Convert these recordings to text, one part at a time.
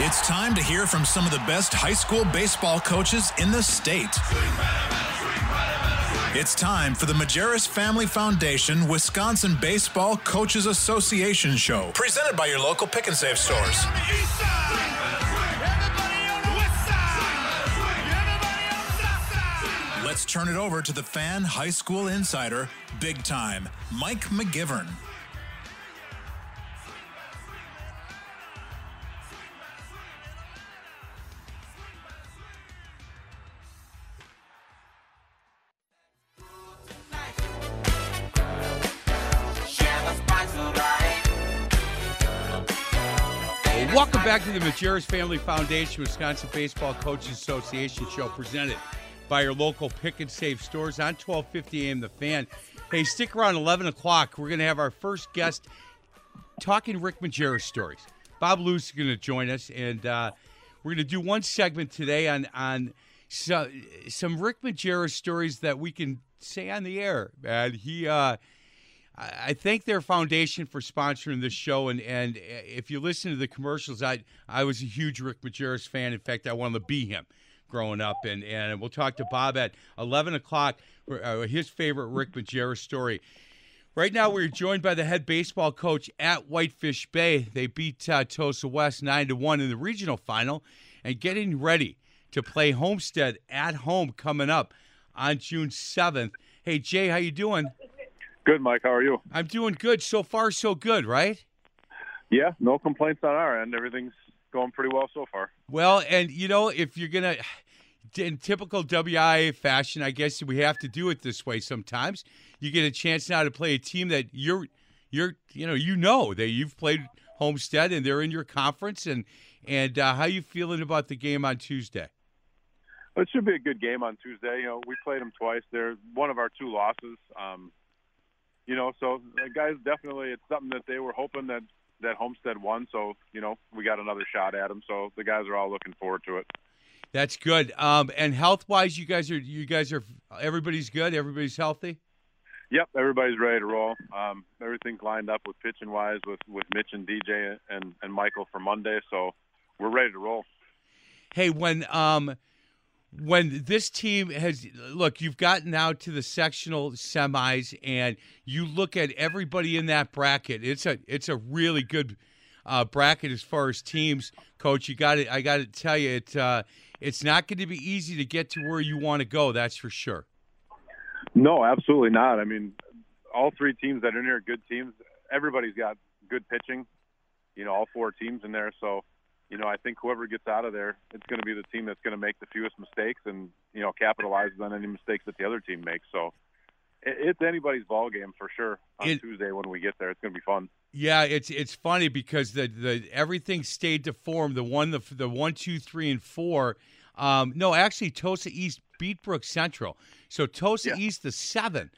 It's time to hear from some of the best high school baseball coaches in the state. It's time for the Majerus Family Foundation Wisconsin Baseball Coaches Association Show, presented by your local Pick 'n Save stores. Let's turn it over to the fan high school insider, big time, Mike McGivern. Welcome back to the Majerus Family Foundation Wisconsin Baseball Coaches Association Show, presented by your local Pick 'n Save stores on 1250 AM The Fan. Hey, stick around 11 o'clock. We're going to have our first guest talking Rick Majerus stories. Bob Lewis is going to join us, and we're going to do one segment today on some Rick Majerus stories that we can say on the air. And I thank their foundation for sponsoring this show, and if you listen to the commercials, I was a huge Rick Majerus fan. In fact, I wanted to be him growing up, and we'll talk to Bob at 11 o'clock, his favorite Rick Majerus story. Right now, we're joined by the head baseball coach at Whitefish Bay. They beat Tosa West 9-1 in the regional final and getting ready to play Homestead at home coming up on June 7th. Hey, Jay, how you doing? Good, Mike. How are you? I'm doing good. So far, so good, right? Yeah, no complaints on our end. Everything's going pretty well so far. Well, and, you know, if you're going to, in typical WIA fashion, I guess we have to do it this way sometimes. You get a chance now to play a team that you know that you've played Homestead and they're in your conference. And how you feeling about the game on Tuesday? Well, it should be a good game on Tuesday. You know, we played them twice. They're one of our two losses. You know, so the guys, definitely it's something that they were hoping that Homestead won. So, you know, we got another shot at them. So the guys are all looking forward to it. That's good. And health-wise, you guys are everybody's good? Everybody's healthy? Yep, everybody's ready to roll. Everything's lined up with pitching-wise with Mitch and DJ and Michael for Monday. So we're ready to roll. Hey, when this team you've gotten out to the sectional semis, and you look at everybody in that bracket. It's a really good bracket as far as teams, Coach. You got it. I got to tell you, it's not going to be easy to get to where you want to go. That's for sure. No, absolutely not. I mean, all three teams that are in here are good teams. Everybody's got good pitching. You know, all four teams in there. So, you know, I think whoever gets out of there, it's going to be the team that's going to make the fewest mistakes and, you know, capitalizes on any mistakes that the other team makes. So it's anybody's ball game for sure on Tuesday when we get there. It's going to be fun. Yeah, it's funny because the everything stayed to form. The 1, 2, 3, and 4. No, actually, Tosa East beat Brookfield Central. So Tosa East, the 7,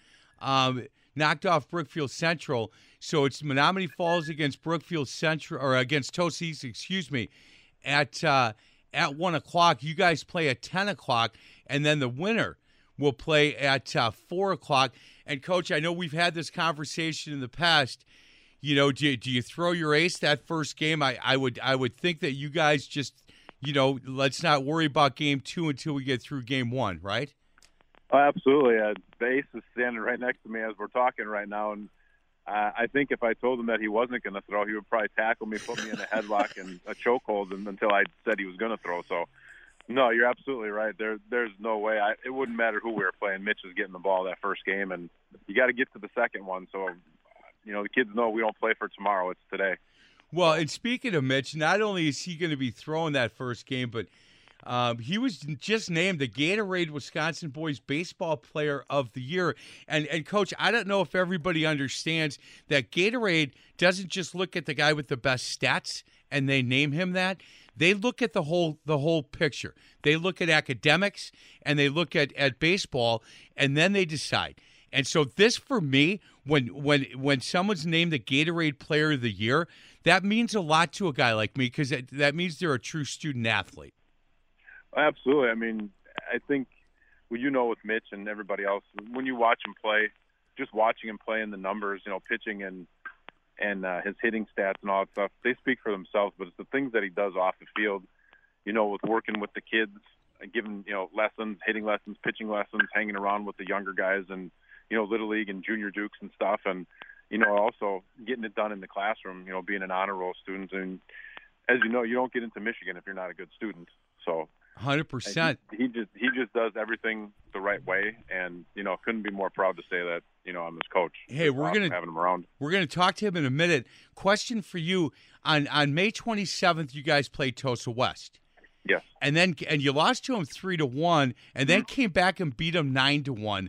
knocked off Brookfield Central. So it's Menomonee Falls against Brookfield Central, or against Tosa East, excuse me, at 1 o'clock. You guys play at 10 o'clock, and then the winner will play at 4 o'clock. And Coach, I know we've had this conversation in the past. You know, do you throw your ace that first game? I would think that you guys just, you know, let's not worry about game 2 until we get through game 1, right? Oh, absolutely. The ace is standing right next to me as we're talking right now, and I think if I told him that he wasn't going to throw, he would probably tackle me, put me in a headlock and a chokehold until I said he was going to throw. So, no, you're absolutely right. There's no way. It wouldn't matter who we were playing. Mitch was getting the ball that first game, and you got to get to the second one. So, you know, the kids know we don't play for tomorrow. It's today. Well, and speaking of Mitch, not only is he going to be throwing that first game, but he was just named the Gatorade Wisconsin Boys Baseball Player of the Year. And Coach, I don't know if everybody understands that Gatorade doesn't just look at the guy with the best stats and they name him that. They look at the whole picture. They look at academics and they look at baseball, and then they decide. And so this, for me, when someone's named the Gatorade Player of the Year, that means a lot to a guy like me because that means they're a true student-athlete. Absolutely. I mean, I think, well, you know, with Mitch and everybody else, when you watch him play, just watching him play in the numbers, you know, pitching and his hitting stats and all that stuff, they speak for themselves. But it's the things that he does off the field, you know, with working with the kids, and giving, you know, lessons, hitting lessons, pitching lessons, hanging around with the younger guys and, you know, Little League and Junior Dukes and stuff. And, you know, also getting it done in the classroom, you know, being an honor roll student. And as you know, you don't get into Michigan if you're not a good student. So 100%. He just does everything the right way, and you know, couldn't be more proud to say that, you know, I'm his coach. Hey, we're gonna have him around. We're gonna talk to him in a minute. Question for you: on May 27th, you guys played Tosa West. Yes. And you lost to him 3-1, and then came back and beat him 9-1.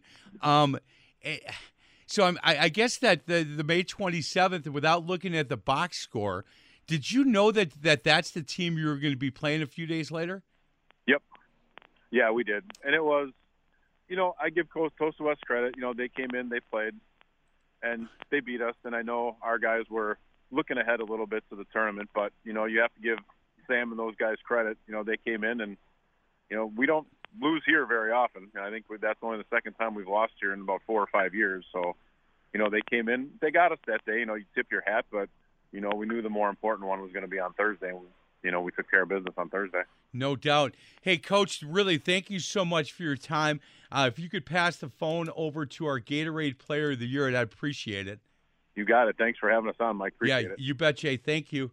So I guess that the May 27th, without looking at the box score, did you know that's the team you were going to be playing a few days later? Yep. Yeah, we did. And it was, you know, I give Coach Tosa West credit. You know, they came in, they played, and they beat us. And I know our guys were looking ahead a little bit to the tournament, but, you know, you have to give Sam and those guys credit. You know, they came in and, you know, we don't lose here very often. And I think that's only the second time we've lost here in about 4 or 5 years. So, you know, they came in, they got us that day. You know, you tip your hat, but, you know, we knew the more important one was going to be on Thursday, and you know, we took care of business on Thursday. No doubt. Hey, Coach, really, thank you so much for your time. If you could pass the phone over to our Gatorade Player of the Year, I'd appreciate it. You got it. Thanks for having us on, Mike. Appreciate it. Yeah, you bet, Jay. Thank you.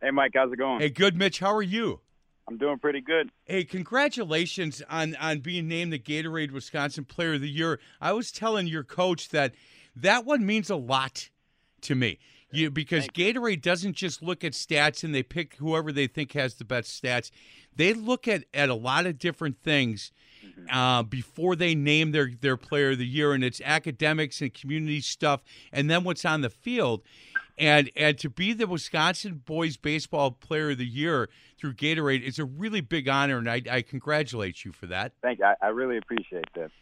Hey, Mike, how's it going? Hey, good, Mitch. How are you? I'm doing pretty good. Hey, congratulations on being named the Gatorade Wisconsin Player of the Year. I was telling your coach that one means a lot to me. Because Gatorade doesn't just look at stats and they pick whoever they think has the best stats. They look at a lot of different things before they name their Player of the Year, and it's academics and community stuff and then what's on the field. And to be the Wisconsin Boys Baseball Player of the Year through Gatorade is a really big honor, and I congratulate you for that. Thank you. I really appreciate that.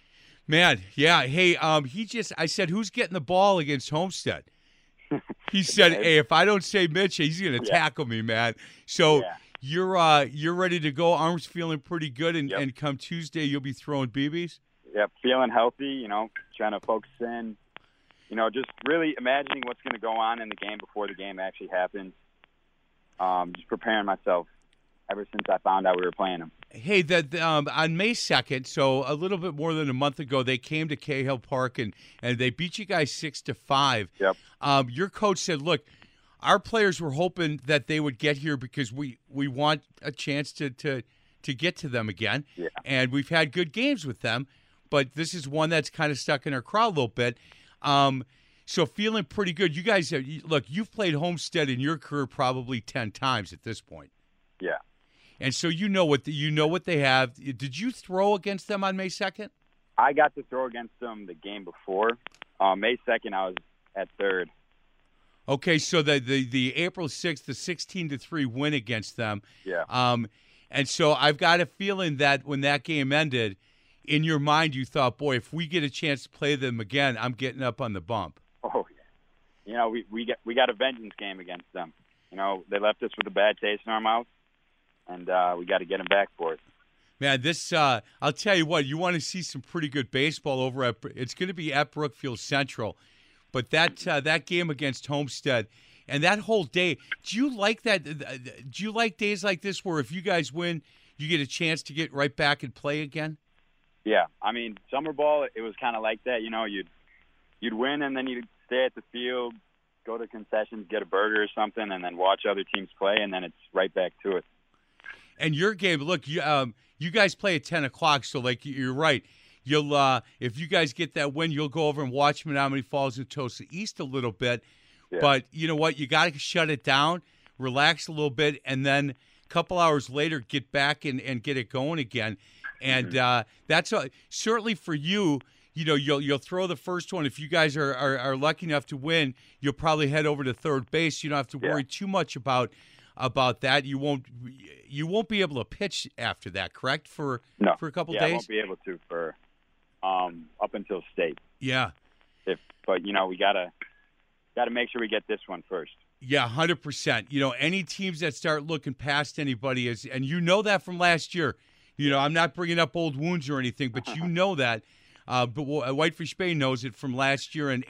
Man, yeah. Hey, I said, who's getting the ball against Homestead? He said, "Hey, if I don't say Mitch, he's going to tackle me, man." So you're ready to go. Arms feeling pretty good, and come Tuesday, you'll be throwing BBs. Yeah, feeling healthy. You know, trying to focus in. You know, just really imagining what's going to go on in the game before the game actually happens. Just preparing myself ever since I found out we were playing them. Hey, on May 2nd, so a little bit more than a month ago, they came to Cahill Park, and they beat you guys 6-5. Yep. Your coach said, look, our players were hoping that they would get here because we want a chance to get to them again. Yeah. And we've had good games with them, but this is one that's kind of stuck in our craw a little bit. So feeling pretty good. You guys, look, you've played Homestead in your career probably 10 times at this point. Yeah. And so you know what they have. Did you throw against them on May 2nd? I got to throw against them the game before. May 2nd, I was at third. Okay, so the April 6th, the 16-3 win against them. Yeah. And so I've got a feeling that when that game ended, in your mind you thought, boy, if we get a chance to play them again, I'm getting up on the bump. Oh, yeah. You know, we got a vengeance game against them. You know, they left us with a bad taste in our mouth. And we got to get him back for it. Man, I'll tell you what, you want to see some pretty good baseball over at – it's going to be at Brookfield Central. But that game against Homestead and that whole day, do you like days like this where if you guys win, you get a chance to get right back and play again? Yeah. I mean, summer ball, it was kind of like that. You know, you'd you'd win, and then you'd stay at the field, go to concessions, get a burger or something, and then watch other teams play, and then it's right back to it. And your game, look, you guys play at 10 o'clock, so, like, you're right. You'll if you guys get that win, you'll go over and watch Menomonee Falls and Tosa East a little bit. Yeah. But you know what? You got to shut it down, relax a little bit, and then a couple hours later get back and get it going again. And that's certainly for you. You know, you'll throw the first one. If you guys are lucky enough to win, you'll probably head over to third base. You don't have to worry too much about that. You won't be able to pitch after that, correct? For a couple days. I won't be able to for. Up until state. Yeah. But, you know, we got to make sure we get this one first. Yeah, 100%. You know, any teams that start looking past anybody is, and you know that from last year. You know, I'm not bringing up old wounds or anything, but you know that. But Whitefish Bay knows it from last year, and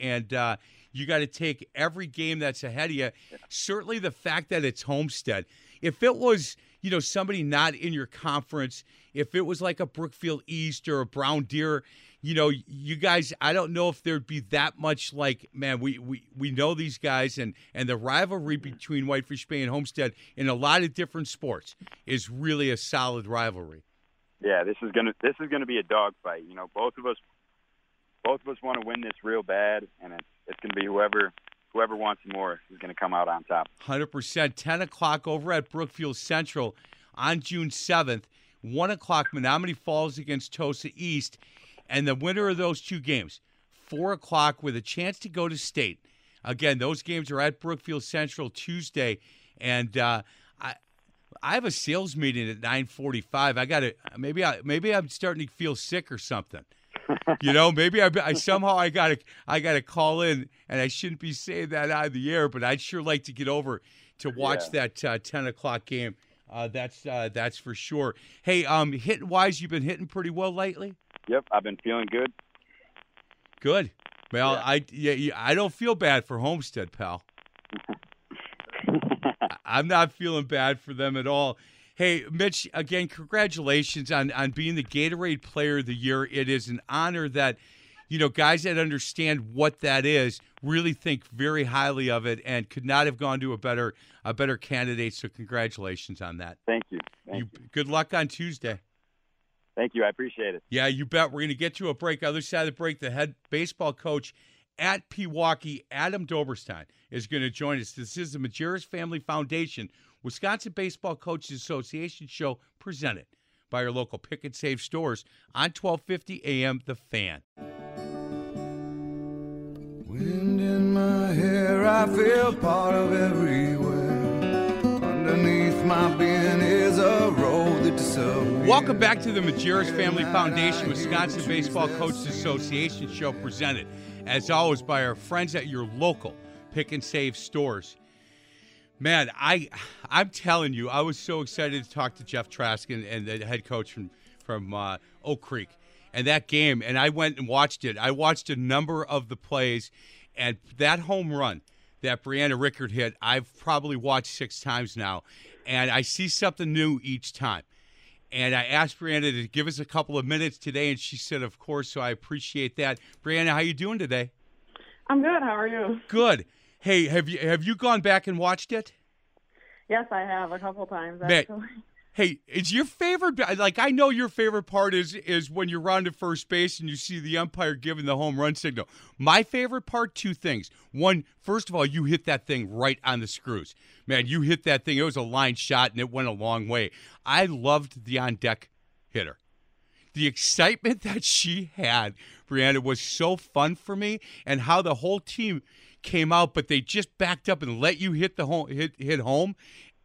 you got to take every game that's ahead of you. Yeah. Certainly the fact that it's Homestead. If it was, you know, somebody not in your conference, if it was like a Brookfield East or a Brown Deer, you know, you guys, I don't know if there'd be that much like, man, we know these guys, and the rivalry between Whitefish Bay and Homestead in a lot of different sports is really a solid rivalry. Yeah, this is gonna be a dogfight. You know, both of us want to win this real bad, and it's gonna be whoever wants more is going to come out on top. 100%. 10 o'clock over at Brookfield Central on June 7th. 1 o'clock, Menomonee Falls against Tosa East. And the winner of those two games, 4 o'clock with a chance to go to state. Again, those games are at Brookfield Central Tuesday. And I have a sales meeting at 9:45. I got to maybe I'm starting to feel sick or something. You know, maybe I somehow got to call in, and I shouldn't be saying that out of the air, but I'd sure like to get over to watch that 10 o'clock game. That's for sure. Hey, hitting-wise, you've been hitting pretty well lately? Yep, I've been feeling good. Good. Well, yeah. I don't feel bad for Homestead, pal. I'm not feeling bad for them at all. Hey, Mitch, again, congratulations on being the Gatorade Player of the Year. It is an honor that, you know, guys that understand what that is really think very highly of it and could not have gone to a better candidate. So congratulations on that. Thank you. Thank you. Good luck on Tuesday. Thank you. I appreciate it. Yeah, you bet. We're going to get to a break. Other side of the break, the head baseball coach at Pewaukee, Adam Doberstein, is going to join us. This is the Majerus Family Foundation Wisconsin Baseball Coaches Association show, presented by your local Pick 'n Save stores on 1250 AM The Fan. Wind in my hair, I feel part of everywhere. Underneath my being is a road that disappears. Welcome back to the Majerus Family Foundation Wisconsin Baseball Coaches Association show, presented, as always, by our friends at your local Pick 'n Save stores. Man, I'm telling you, I was so excited to talk to Jeff Trask and the head coach from Oak Creek and that game, and I went and watched it. I watched a number of the plays, and that home run that Brianna Rickard hit, I've probably watched 6 times now, and I see something new each time. And I asked Brianna to give us a couple of minutes today, and she said, of course, so I appreciate that. Brianna, how you doing today? I'm good. How are you? Good. Hey, have you gone back and watched it? Yes, I have a couple times, actually. Hey, it's your favorite. Like, I know your favorite part is when you're rounded first base and you see the umpire giving the home run signal. My favorite part, 2 things. One, first of all, you hit that thing right on the screws. Man, you hit that thing. It was a line shot, and it went a long way. I loved the on-deck hitter. The excitement that she had, Brianna, was so fun for me, and how the whole team came out, but they just backed up and let you hit home,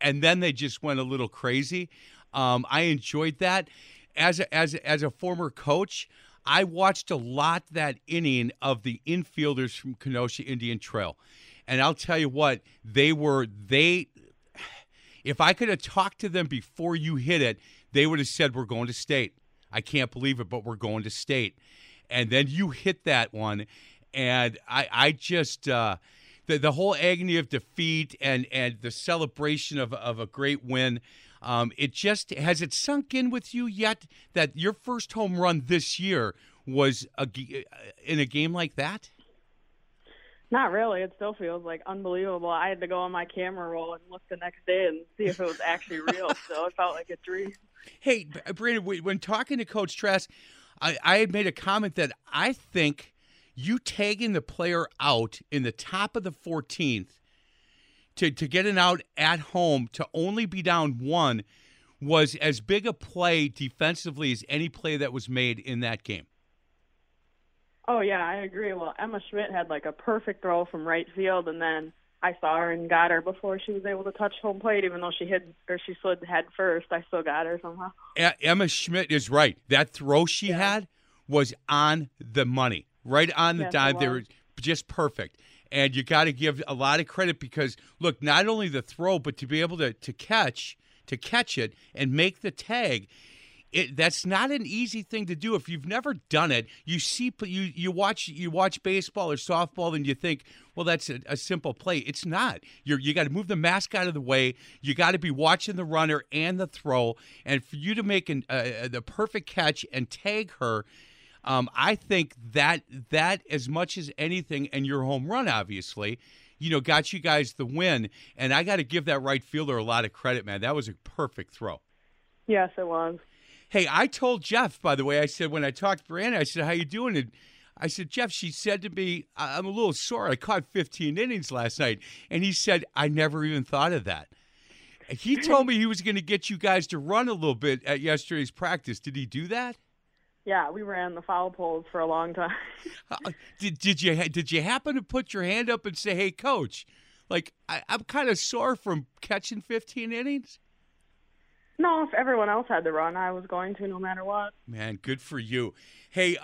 and then they just went a little crazy. I enjoyed that. As a former coach, I watched a lot that inning of the infielders from Kenosha Indian Trail, and I'll tell you what, they if I could have talked to them before you hit it, they would have said, we're going to state. I can't believe it, but we're going to state. And then you hit that one. And I just the whole agony of defeat and the celebration of a great win, it just – has it sunk in with you yet that your first home run this year was in a game like that? Not really. It still feels like unbelievable. I had to go on my camera roll and look the next day and see if it was actually real. So it felt like a dream. Hey, Brandon, when talking to Coach Trask, I had made a comment that I think you tagging the player out in the top of the 14th to get an out at home to only be down one was as big a play defensively as any play that was made in that game. Oh, yeah, I agree. Well, Emma Schmidt had like a perfect throw from right field, and then I saw her and got her before she was able to touch home plate, even though she slid head first. I still got her somehow. Emma Schmidt is right. That throw she had was on the money, right on the dime. They were just perfect. And you got to give a lot of credit because, look, not only the throw, but to be able to catch it and make the tag. That's not an easy thing to do. If you've never done it, you watch baseball or softball and you think, well, that's a simple play. It's not. You got to move the mask out of the way. You got to be watching the runner and the throw. And for you to make the perfect catch and tag her, I think that as much as anything, and your home run, obviously, got you guys the win. And I got to give that right fielder a lot of credit, man. That was a perfect throw. Yes, it was. Hey, I told Jeff, by the way, I said, when I talked to Brandon, I said, how you doing? And I said, Jeff, she said to me, I'm a little sore. I caught 15 innings last night. And he said, I never even thought of that. He told me he was going to get you guys to run a little bit at yesterday's practice. Did he do that? Yeah, we ran the foul poles for a long time. Did you happen to put your hand up and say, hey, Coach, like, I'm kind of sore from catching 15 innings? No, if everyone else had to run, I was going to no matter what. Man, good for you. Hey,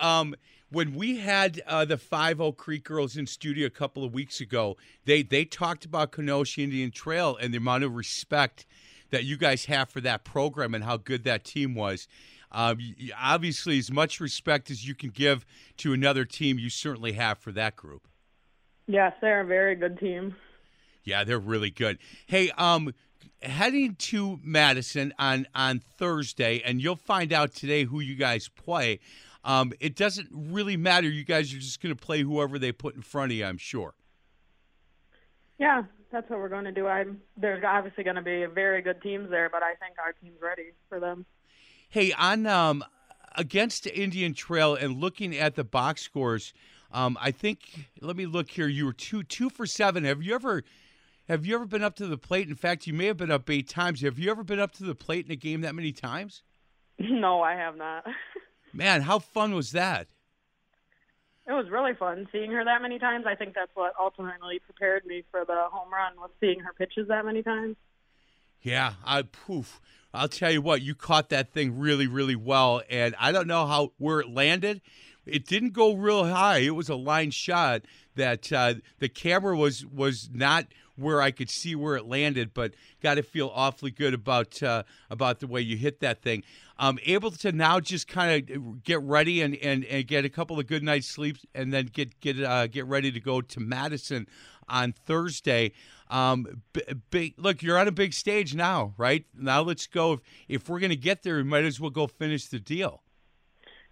when we had the 5 Oak Creek girls in studio a couple of weeks ago, they talked about Kenosha Indian Trail and the amount of respect that you guys have for that program and how good that team was. Obviously, as much respect as you can give to another team, you certainly have for that group. Yes, they're a very good team. Yeah, they're really good. Hey, heading to Madison on Thursday, and you'll find out today who you guys play. It doesn't really matter. You guys are just going to play whoever they put in front of you, I'm sure. Yeah, that's what we're going to do. There's obviously going to be very good teams there, but I think our team's ready for them. Hey, on against Indian Trail and looking at the box scores, I think, let me look here, you were 2 for 7. Have you ever been up to the plate? In fact, you may have been up 8 times. Have you ever been up to the plate in a game that many times? No, I have not. Man, how fun was that? It was really fun seeing her that many times. I think that's what ultimately prepared me for the home run, was seeing her pitches that many times. Yeah, I'll tell you what, you caught that thing really, really well, and I don't know where it landed. It didn't go real high. It was a line shot that the camera was not where I could see where it landed, but got to feel awfully good about the way you hit that thing. Able to now just kind of get ready and get a couple of good nights sleep and then get ready to go to Madison on Thursday. Look, you're on a big stage now, right? Now let's go. If we're going to get there, we might as well go finish the deal.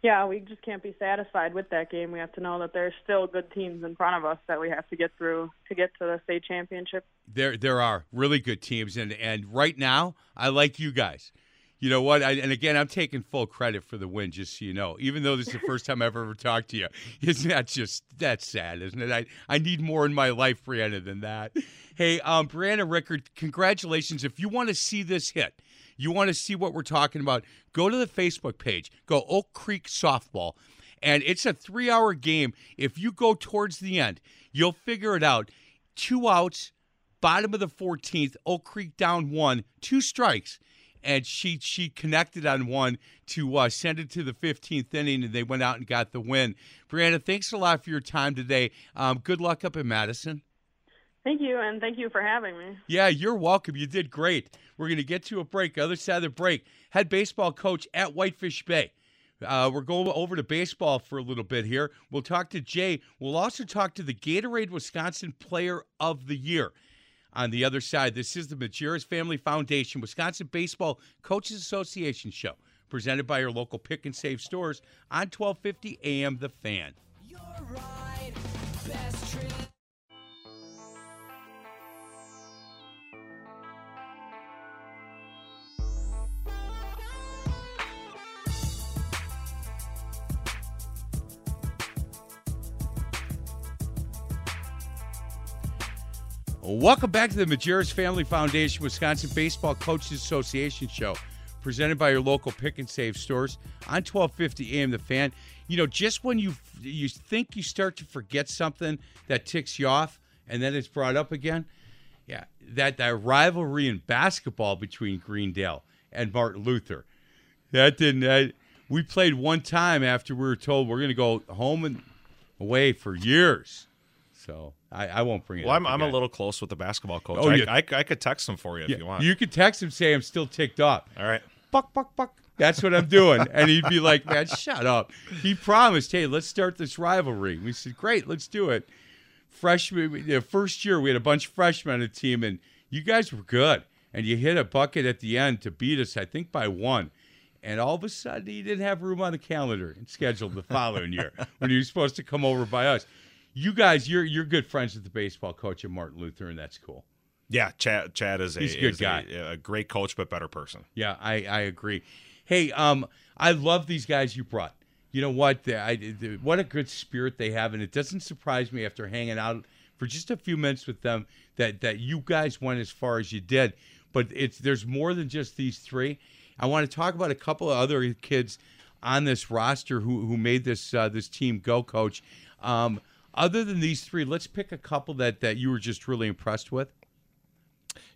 Yeah, we just can't be satisfied with that game. We have to know that there's still good teams in front of us that we have to get through to get to the state championship. There are really good teams, and right now I like you guys. You know what? And again, I'm taking full credit for the win, just so you know. Even though this is the first time I've ever talked to you, that's sad, isn't it? I need more in my life, Brianna, than that. Hey, Brianna Rickard, congratulations. If you want to see this hit, you want to see what we're talking about, go to the Facebook page. Go Oak Creek Softball. And it's a 3-hour game. If you go towards the end, you'll figure it out. 2 outs, bottom of the 14th, Oak Creek down 1, 2 strikes. And she connected on one to send it to the 15th inning, and they went out and got the win. Brianna, thanks a lot for your time today. Good luck up in Madison. Thank you, and thank you for having me. Yeah, you're welcome. You did great. We're going to get to a break. Other side of the break, head baseball coach at Whitefish Bay. We're going over to baseball for a little bit here. We'll talk to Jay. We'll also talk to the Gatorade Wisconsin Player of the Year. On the other side, this is the Majerus Family Foundation, Wisconsin Baseball Coaches Association show, presented by your local Pick 'n Save stores on 1250 AM The Fan. Welcome back to the Majerus Family Foundation Wisconsin Baseball Coaches Association show, presented by your local Pick 'n Save stores on 1250 AM The Fan. You know, just when you think you start to forget something that ticks you off, and then it's brought up again, yeah, that rivalry in basketball between Greendale and Martin Luther. We played one time after we were told we're going to go home and away for years. So I won't bring it up. Well, I'm a little close with the basketball coach. Oh, I could text him for you if you want. You could text him, say I'm still ticked up. All right. Buck, buck, buck. That's what I'm doing. And he'd be like, man, shut up. He promised, hey, let's start this rivalry. We said, great, let's do it. Freshman, the first year we had a bunch of freshmen on the team, and you guys were good. And you hit a bucket at the end to beat us, I think, by one. And all of a sudden, he didn't have room on the calendar and scheduled the following year when he was supposed to come over by us. You guys, you're good friends with the baseball coach at Martin Luther, and that's cool. Yeah, Chad is he's a good guy, a great coach, but better person. Yeah, I agree. Hey, I love these guys you brought. You know what? What a good spirit they have, and it doesn't surprise me after hanging out for just a few minutes with them that you guys went as far as you did. But there's more than just these three. I want to talk about a couple of other kids on this roster who made this team go, Coach. Other than these three, let's pick a couple that you were just really impressed with.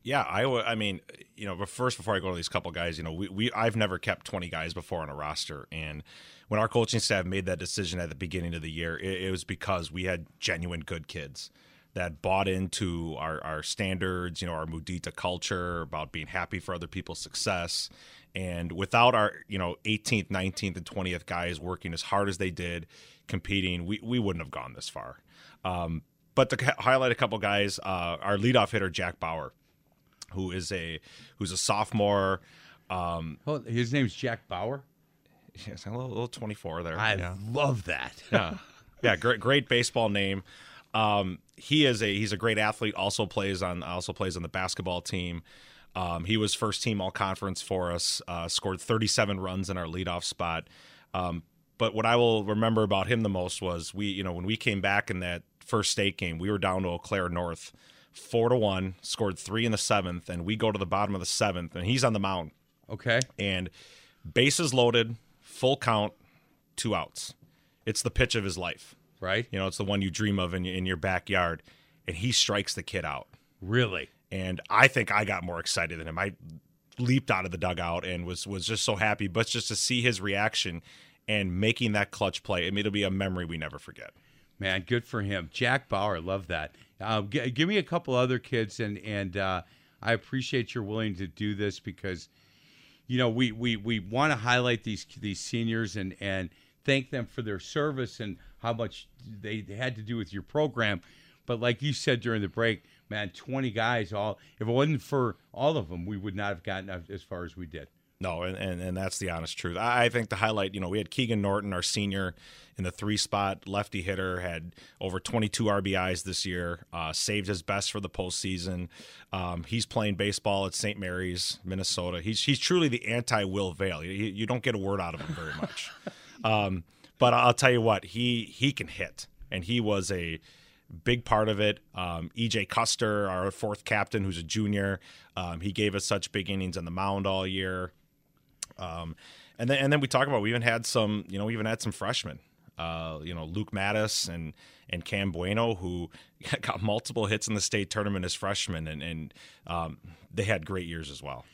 Yeah, I mean, you know, but first, before I go to these couple guys, you know, I've never kept 20 guys before on a roster, and when our coaching staff made that decision at the beginning of the year, it was because we had genuine good kids that bought into our standards, you know, our mudita culture about being happy for other people's success. And without our, you know, 18th, 19th, and 20th guys working as hard as they did, competing, we wouldn't have gone this far. But to highlight a couple guys, our leadoff hitter, Jack Bauer, who's a sophomore. His name's Jack Bauer? Yes, a little 24 there. I love that. Yeah, great baseball name. He's a great athlete, also plays on the basketball team. He was first team all conference for us, scored 37 runs in our leadoff spot. But what I will remember about him the most was when we came back in that first state game, we were down to Eau Claire North 4-1, scored 3 in the 7th, and we go to the bottom of the 7th, and he's on the mound. Okay. And bases loaded, full count, 2 outs. It's the pitch of his life. Right. You know, it's the one you dream of in your backyard, and he strikes the kid out. Really? And I think I got more excited than him. I leaped out of the dugout and was just so happy, but just to see his reaction and making that clutch play, it'll be a memory we never forget. Man, good for him. Jack Bauer, love that. Give me a couple other kids, and I appreciate you're willing to do this because, you know, we want to highlight these seniors and thank them for their service and how much they had to do with your program. But like you said during the break, man, 20 guys, if it wasn't for all of them, we would not have gotten as far as we did. No, and that's the honest truth. I think the highlight, you know, we had Keegan Norton, our senior, in the 3 spot, lefty hitter, had over 22 RBIs this year, saved his best for the postseason. He's playing baseball at St. Mary's, Minnesota. He's truly the anti-Will Vail. You don't get a word out of him very much. But I'll tell you what, he can hit, and he was a big part of it. E.J. Custer, our 4th captain, who's a junior, he gave us such big innings on the mound all year. And then we talk about we even had some freshmen, Luke Mattis and Cam Bueno, who got multiple hits in the state tournament as freshmen, and they had great years as well.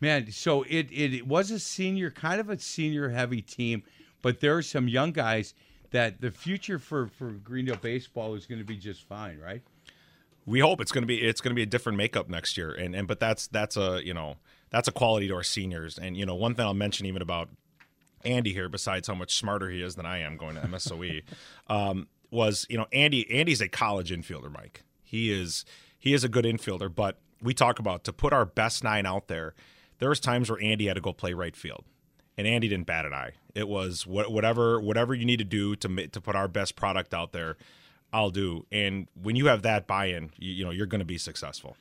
Man, so it was a senior, kind of a senior heavy team, but there are some young guys that the future for Greendale baseball is going to be just fine, right? We hope it's going to be a different makeup next year, but that's a quality to our seniors. And you know, one thing I'll mention even about Andy here, besides how much smarter he is than I am going to MSOE, was Andy's a college infielder, Mike. He is a good infielder, but we talk about to put our best 9 out there. There was times where Andy had to go play right field, and Andy didn't bat an eye. It was whatever you need to do to put our best product out there, I'll do. And when you have that buy-in, you're going to be successful.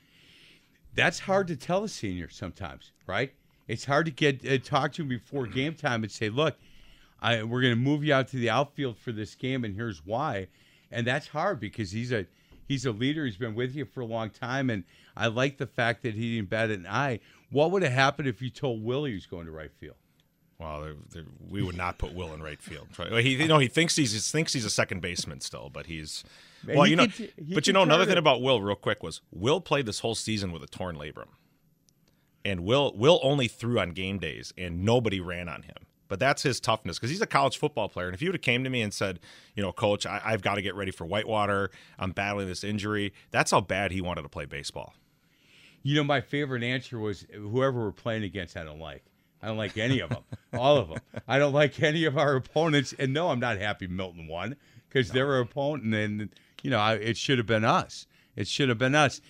That's hard to tell a senior sometimes, right? It's hard to get talk to him before game time and say, look, we're going to move you out to the outfield for this game, and here's why. And that's hard because he's a He's a leader. He's been with you for a long time, and I like the fact that he didn't bat an eye. What would have happened if you told Willie he was going to right field? Well, we would not put Will in right field. He thinks he's a second baseman still, but he's well. Another thing about Will, real quick, was Will played this whole season with a torn labrum, and Will only threw on game days, and nobody ran on him. But that's his toughness, because he's a college football player. And if you would have came to me and said, you know, Coach, I've got to get ready for Whitewater. I'm battling this injury. That's how bad he wanted to play baseball. You know, my favorite answer was whoever we're playing against, I don't like. I don't like any of them, all of them. I don't like any of our opponents. And, no, I'm not happy Milton won because they're our opponent. And, you know, it should have been us. It should have been us.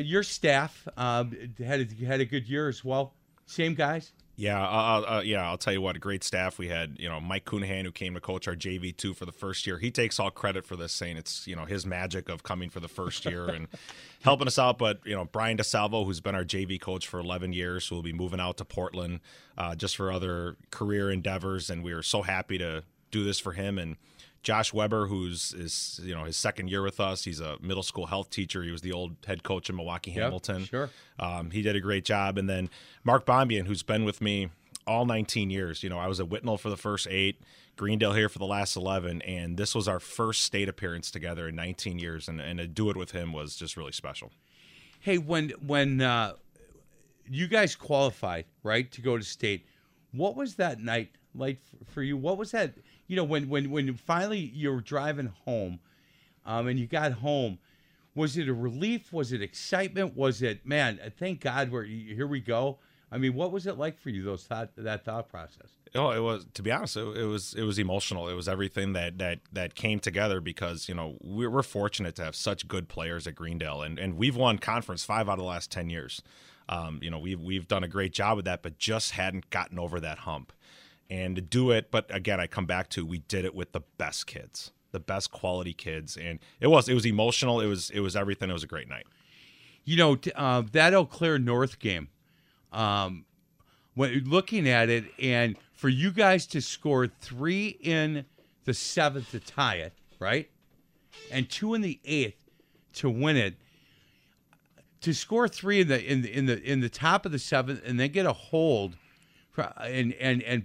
Your staff had a good year as well. Same guys? Yeah, I'll tell you what, a great staff. We had, you know, Mike Cunahan, who came to coach our JV2 for the first year. He takes all credit for this, saying it's, you know, his magic of coming for the first year and helping us out. But, you know, Brian DeSalvo, who's been our JV coach for 11 years, who will be moving out to Portland just for other career endeavors. And we were so happy to do this for him. And Josh Weber, who's you know, his second year with us. He's a middle school health teacher. He was the old head coach in Milwaukee Hamilton. Sure. He did a great job. And then Mark Bombian, who's been with me all 19 years. You know, I was at Whitnall for the first 8, Greendale here for the last 11, and this was our first state appearance together in 19 years. And to do it with him was just really special. Hey, when you guys qualified, right, to go to state, what was that night like for you? What was that? You know, when finally you were driving home and you got home, was it a relief? Was it excitement? Was it, man, thank God, here we go? I mean, what was it like for you, that thought process? Oh, it was, to be honest, it was emotional. It was everything that came together because, you know, we're fortunate to have such good players at Greendale. And we've won conference 5 out of the last 10 years. You know, we've done a great job with that, but just hadn't gotten over that hump. And to do it, but again, I come back to, we did it with the best kids, the best quality kids, and it was emotional. It was everything. It was a great night. You know, that Eau Claire North game. When looking at it, and for you guys to score 3 in the 7th to tie it, right, and 2 in the 8th to win it, to score 3 in the top of the 7th, and then get a hold. And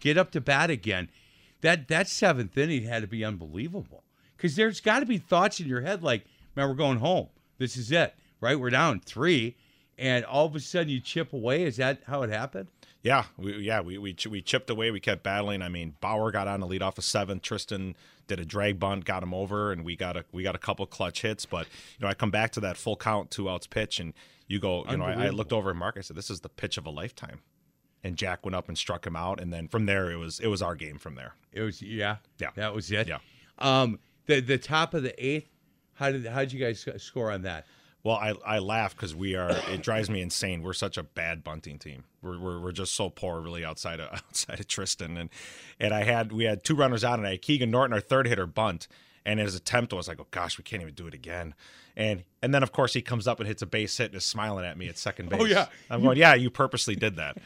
get up to bat again. That 7th inning had to be unbelievable, because there's got to be thoughts in your head like, man, we're going home. This is it, right? We're down 3, and all of a sudden you chip away. Is that how it happened? Yeah, we chipped away. We kept battling. I mean, Bauer got on the lead off of 7th. Tristan did a drag bunt, got him over, and we got a couple clutch hits. But you know, I come back to that full count, 2 outs pitch, and you go, you know, I looked over at Mark. I said, this is the pitch of a lifetime. And Jack went up and struck him out, and then from there it was our game. From there, it was that was it. Yeah. The top of the 8th. How did you guys score on that? Well, I laugh because it drives me insane. We're such a bad bunting team. We're just so poor, really, outside of Tristan, and we had 2 runners out, and I had Keegan Norton, our third hitter, bunt. And his attempt was like, oh, gosh, we can't even do it again. And then, of course, he comes up and hits a base hit and is smiling at me at second base. Oh, yeah. I'm going, yeah, you purposely did that.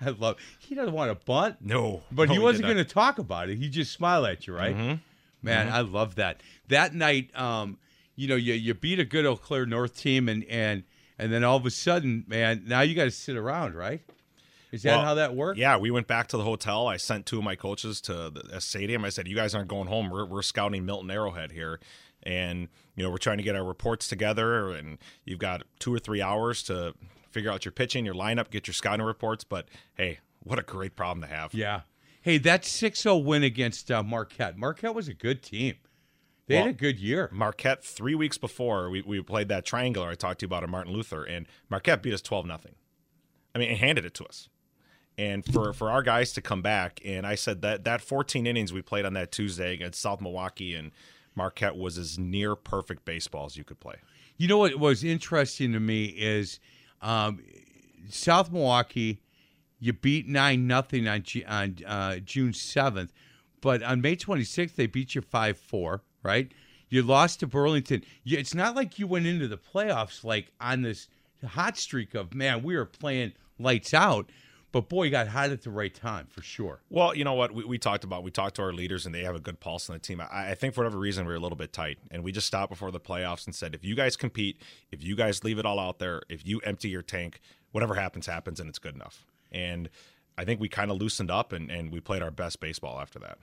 I love it. He doesn't want to bunt. No. But he wasn't going to talk about it. He just smiled at you, right? Mm-hmm. Man, mm-hmm. I love that. That night, you know, you beat a good Eau Claire North team, and then all of a sudden, man, now you got to sit around, right? Is that how that worked? Yeah, we went back to the hotel. I sent 2 of my coaches to a stadium. I said, you guys aren't going home. We're scouting Milton Arrowhead here. And, you know, we're trying to get our reports together. And you've got 2 or 3 hours to figure out your pitching, your lineup, get your scouting reports. But, hey, what a great problem to have. Yeah. Hey, that 6-0 win against Marquette. Marquette was a good team. They had a good year. Marquette, 3 weeks before, we played that triangular I talked to you about at Martin Luther. And Marquette beat us 12-0. I mean, it handed it to us. And for our guys to come back, and I said that 14 innings we played on that Tuesday against South Milwaukee and Marquette was as near perfect baseball as you could play. You know what was interesting to me is South Milwaukee, you beat 9-0 on June 7th, but on May 26th they beat you 5-4, right? You lost to Burlington. It's not like you went into the playoffs like on this hot streak of, man, we were playing lights out. But, boy, you got hot at the right time for sure. Well, you know what? We talked to our leaders, and they have a good pulse on the team. I think for whatever reason we were a little bit tight, and we just stopped before the playoffs and said, if you guys compete, if you guys leave it all out there, if you empty your tank, whatever happens, happens, and it's good enough. And I think we kind of loosened up, and we played our best baseball after that.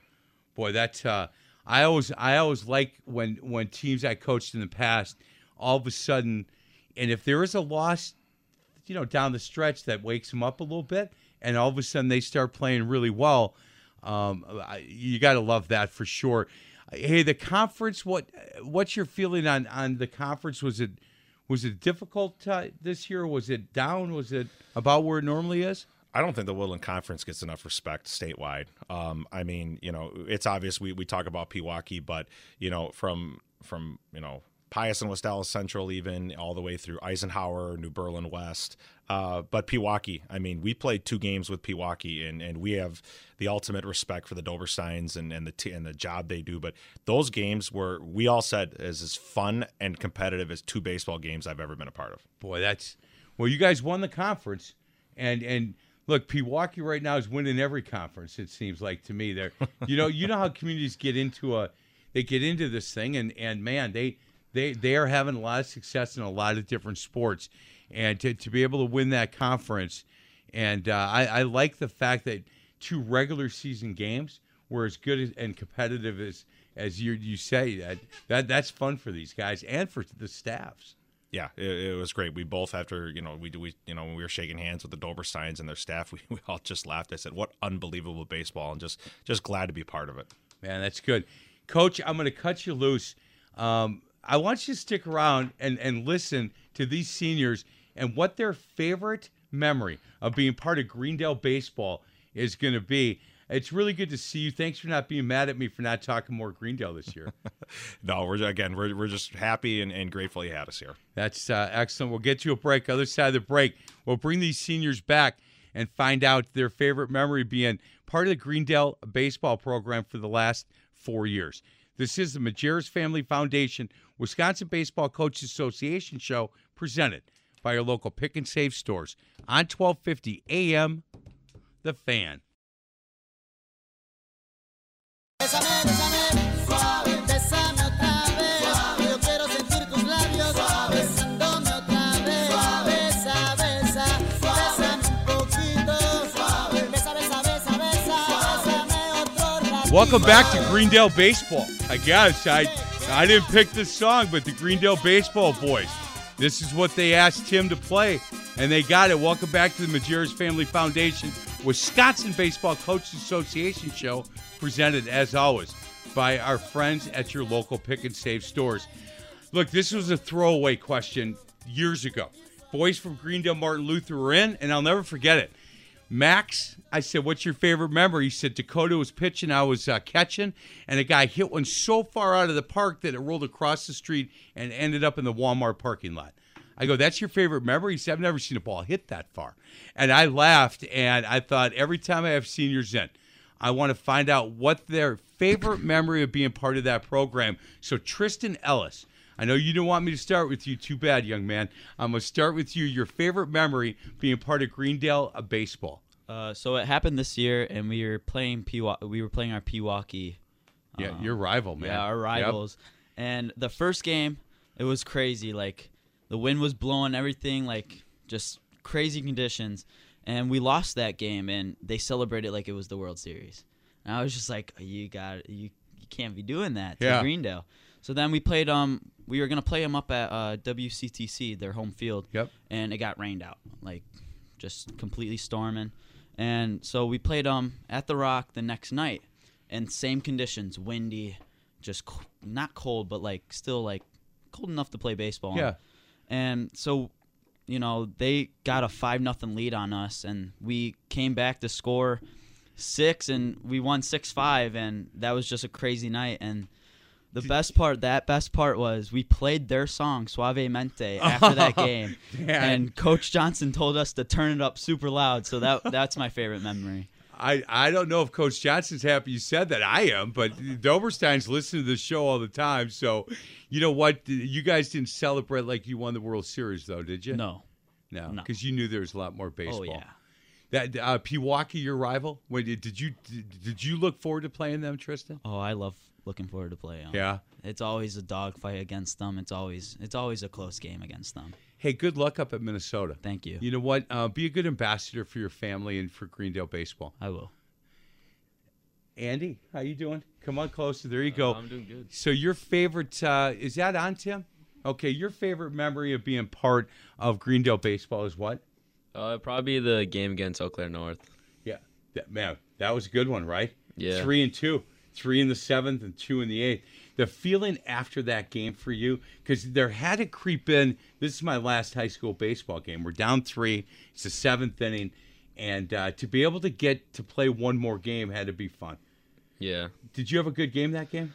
Boy, that's I always like when teams I coached in the past, all of a sudden, and if there is a loss – you know, down the stretch that wakes them up a little bit, and all of a sudden they start playing really well. You got to love that for sure. Hey, the conference, what's your feeling on the conference? Was it difficult this year? Was it down? Was it about where it normally is? I don't think the Woodland Conference gets enough respect statewide. I mean, you know, it's obvious we talk about Pewaukee, but, you know, from you know, Pius and West Allis Central, even all the way through Eisenhower, New Berlin West. But Pewaukee, I mean, we played two games with Pewaukee, and we have the ultimate respect for the Dobersteins and the job they do. But those games were, we all said, is as fun and competitive as two baseball games I've ever been a part of. Boy, that's, well, you guys won the conference, and look, Pewaukee right now is winning every conference, it seems like to me. They're, you know how communities get into this thing, and man, They are having a lot of success in a lot of different sports, and to be able to win that conference. And I like the fact that two regular season games were as good and competitive as you say. That's fun for these guys and for the staffs. Yeah, it was great. We both, after, you know, when we were shaking hands with the Dobersteins and their staff, we all just laughed. I said, what unbelievable baseball, and just glad to be part of it. Man, that's good. Coach, I'm going to cut you loose. I want you to stick around and listen to these seniors and what their favorite memory of being part of Greendale baseball is going to be. It's really good to see you. Thanks for not being mad at me for not talking more Greendale this year. No, we're just happy and grateful you had us here. That's excellent. We'll get you a break. Other side of the break, we'll bring these seniors back and find out their favorite memory being part of the Greendale baseball program for the last 4 years. This is the Majerus Family Foundation Wisconsin Baseball Coaches Association show presented by your local Pick 'n Save stores on 1250 AM, The Fan. Welcome back to Greendale Baseball. I guess I didn't pick this song, but the Greendale Baseball Boys, this is what they asked Tim to play, and they got it. Welcome back to the Majerus Family Foundation Wisconsin Baseball Coaches Association show, presented, as always, by our friends at your local Pick 'n Save stores. Look, this was a throwaway question years ago. Boys from Greendale Martin Luther were in, and I'll never forget it. Max, I said, what's your favorite memory? He said, Dakota was pitching, I was catching, and a guy hit one so far out of the park that it rolled across the street and ended up in the Walmart parking lot. I go, that's your favorite memory? He said, I've never seen a ball hit that far. And I laughed, and I thought, every time I have seniors in, I want to find out what their favorite memory of being part of that program. So Tristan Ellis, I know you didn't want me to start with you. Too bad, young man. I'm going to start with you. Your favorite memory being part of Greendale baseball. So it happened this year, and we were playing our Pewaukee. Yeah, your rival, man. Yeah, our rivals. Yep. And the first game, it was crazy. Like, the wind was blowing, everything, like, just crazy conditions. And we lost that game, and they celebrated like it was the World Series. And I was just like, oh, you can't be doing that to Greendale. So then we played we were going to play them up at WCTC, their home field. Yep. And it got rained out, like just completely storming. And so we played at the Rock the next night, and same conditions, windy, just not cold, but like still like cold enough to play baseball. Yeah. And so, you know, they got a 5-0 lead on us, and we came back to score 6, and we won 6-5, and that was just a crazy night. And the best part was we played their song, Suavemente, after that game. And Coach Johnson told us to turn it up super loud, so that's my favorite memory. I don't know if Coach Johnson's happy you said that. I am, but Doberstein's listen to the show all the time. So, you know what? You guys didn't celebrate like you won the World Series, though, did you? No. No, because you knew there was a lot more baseball. Oh, yeah. That Pewaukee, your rival. Did you look forward to playing them, Tristan? Oh, I love looking forward to playing them. Yeah, it's always a dogfight against them. It's always a close game against them. Hey, good luck up at Minnesota. Thank you. You know what? Be a good ambassador for your family and for Greendale baseball. I will. Andy, how you doing? Come on closer. There you go. I'm doing good. So your favorite is that on, Tim? Okay, your favorite memory of being part of Greendale baseball is what? Probably the game against Eau Claire North. Yeah, that was a good one, right? Yeah. 3-2, 3 in the 7th and 2 in the 8th. The feeling after that game for you, because there had to creep in. This is my last high school baseball game. We're down 3. It's the 7th inning, and to be able to get to play one more game had to be fun. Yeah. Did you have a good game that game?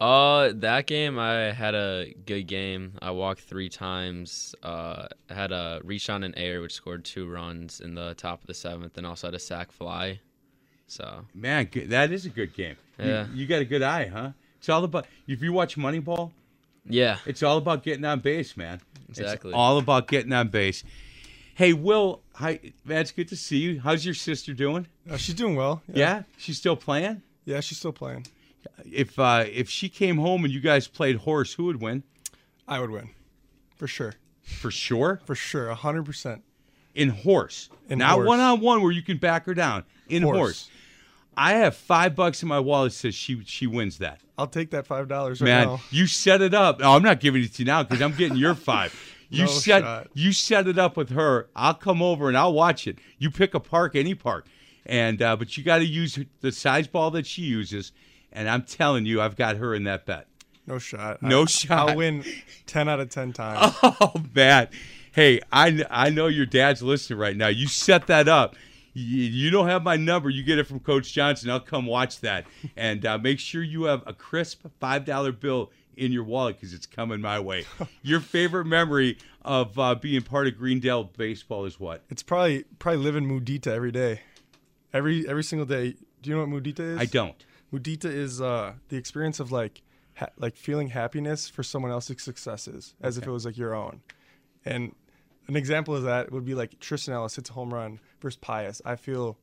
That game I had a good game. I walked 3 times. Had a reach on an error, which scored 2 runs in the top of the 7th, and also had a sack fly. So man, that is a good game. Yeah. You got a good eye, huh? It's all about. If you watch Moneyball, yeah, it's all about getting on base, man. Exactly. It's all about getting on base. Hey, Will, hi, man, it's good to see you. How's your sister doing? She's doing well. Yeah, she's still playing. Yeah, she's still playing. If she came home and you guys played horse, who would win? I would win, for sure. For sure? For sure, 100%. In horse, not one-on-one where you can back her down. In horse. I have $5 in my wallet that says she wins that. I'll take that $5 right now. Man, you set it up. No, I'm not giving it to you now because I'm getting your $5. You set it up with her. I'll come over and I'll watch it. You pick a park, any park, and but you got to use the size ball that she uses. And I'm telling you, I've got her in that bet. No shot. I'll win 10 out of 10 times. Oh, man. Hey, I know your dad's listening right now. You set that up. You don't have my number. You get it from Coach Johnson. I'll come watch that. And make sure you have a crisp $5 bill in your wallet because it's coming my way. Your favorite memory of being part of Greendale baseball is what? It's probably living mudita every day. Every single day. Do you know what mudita is? I don't. Mudita is the experience of like feeling happiness for someone else's successes as if it was like your own. And an example of that would be like Tristan Ellis hits a home run versus Pius. I feel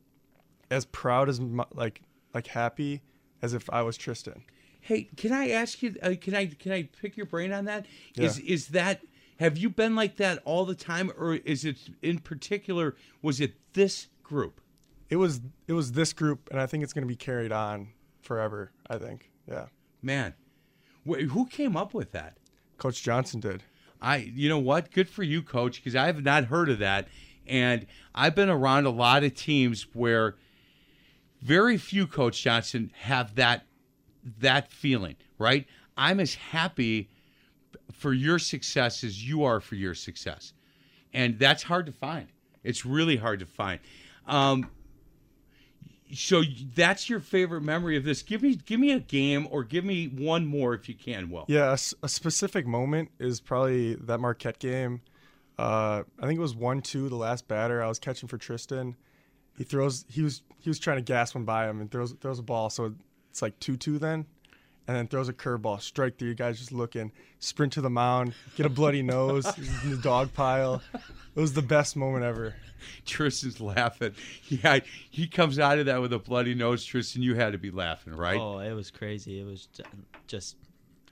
as proud as like happy as if I was Tristan. Hey, can I ask you? Can I pick your brain on that? Yeah. Is that, have you been like that all the time, or is it in particular? Was it this group? It was this group, and I think it's going to be carried on forever. I think, yeah. Man, who came up with that? Coach Johnson did. You know what? Good for you, Coach, because I have not heard of that, and I've been around a lot of teams where very few, Coach Johnson, have that feeling. Right? I'm as happy for your success as you are for your success, and that's hard to find. It's really hard to find. So that's your favorite memory of this. Give me a game, or give me one more if you can, Will. Yeah, a specific moment is probably that Marquette game. I think it was 1-2, the last batter. I was catching for Tristan. He was trying to gas one by him and throws a ball, so it's like 2-2 then. And then throws a curveball, strike through. You guys just looking, sprint to the mound, get a bloody nose in the dog pile. It was the best moment ever. Tristan's laughing. Yeah, he comes out of that with a bloody nose. Tristan, you had to be laughing, right? Oh, it was crazy. It was just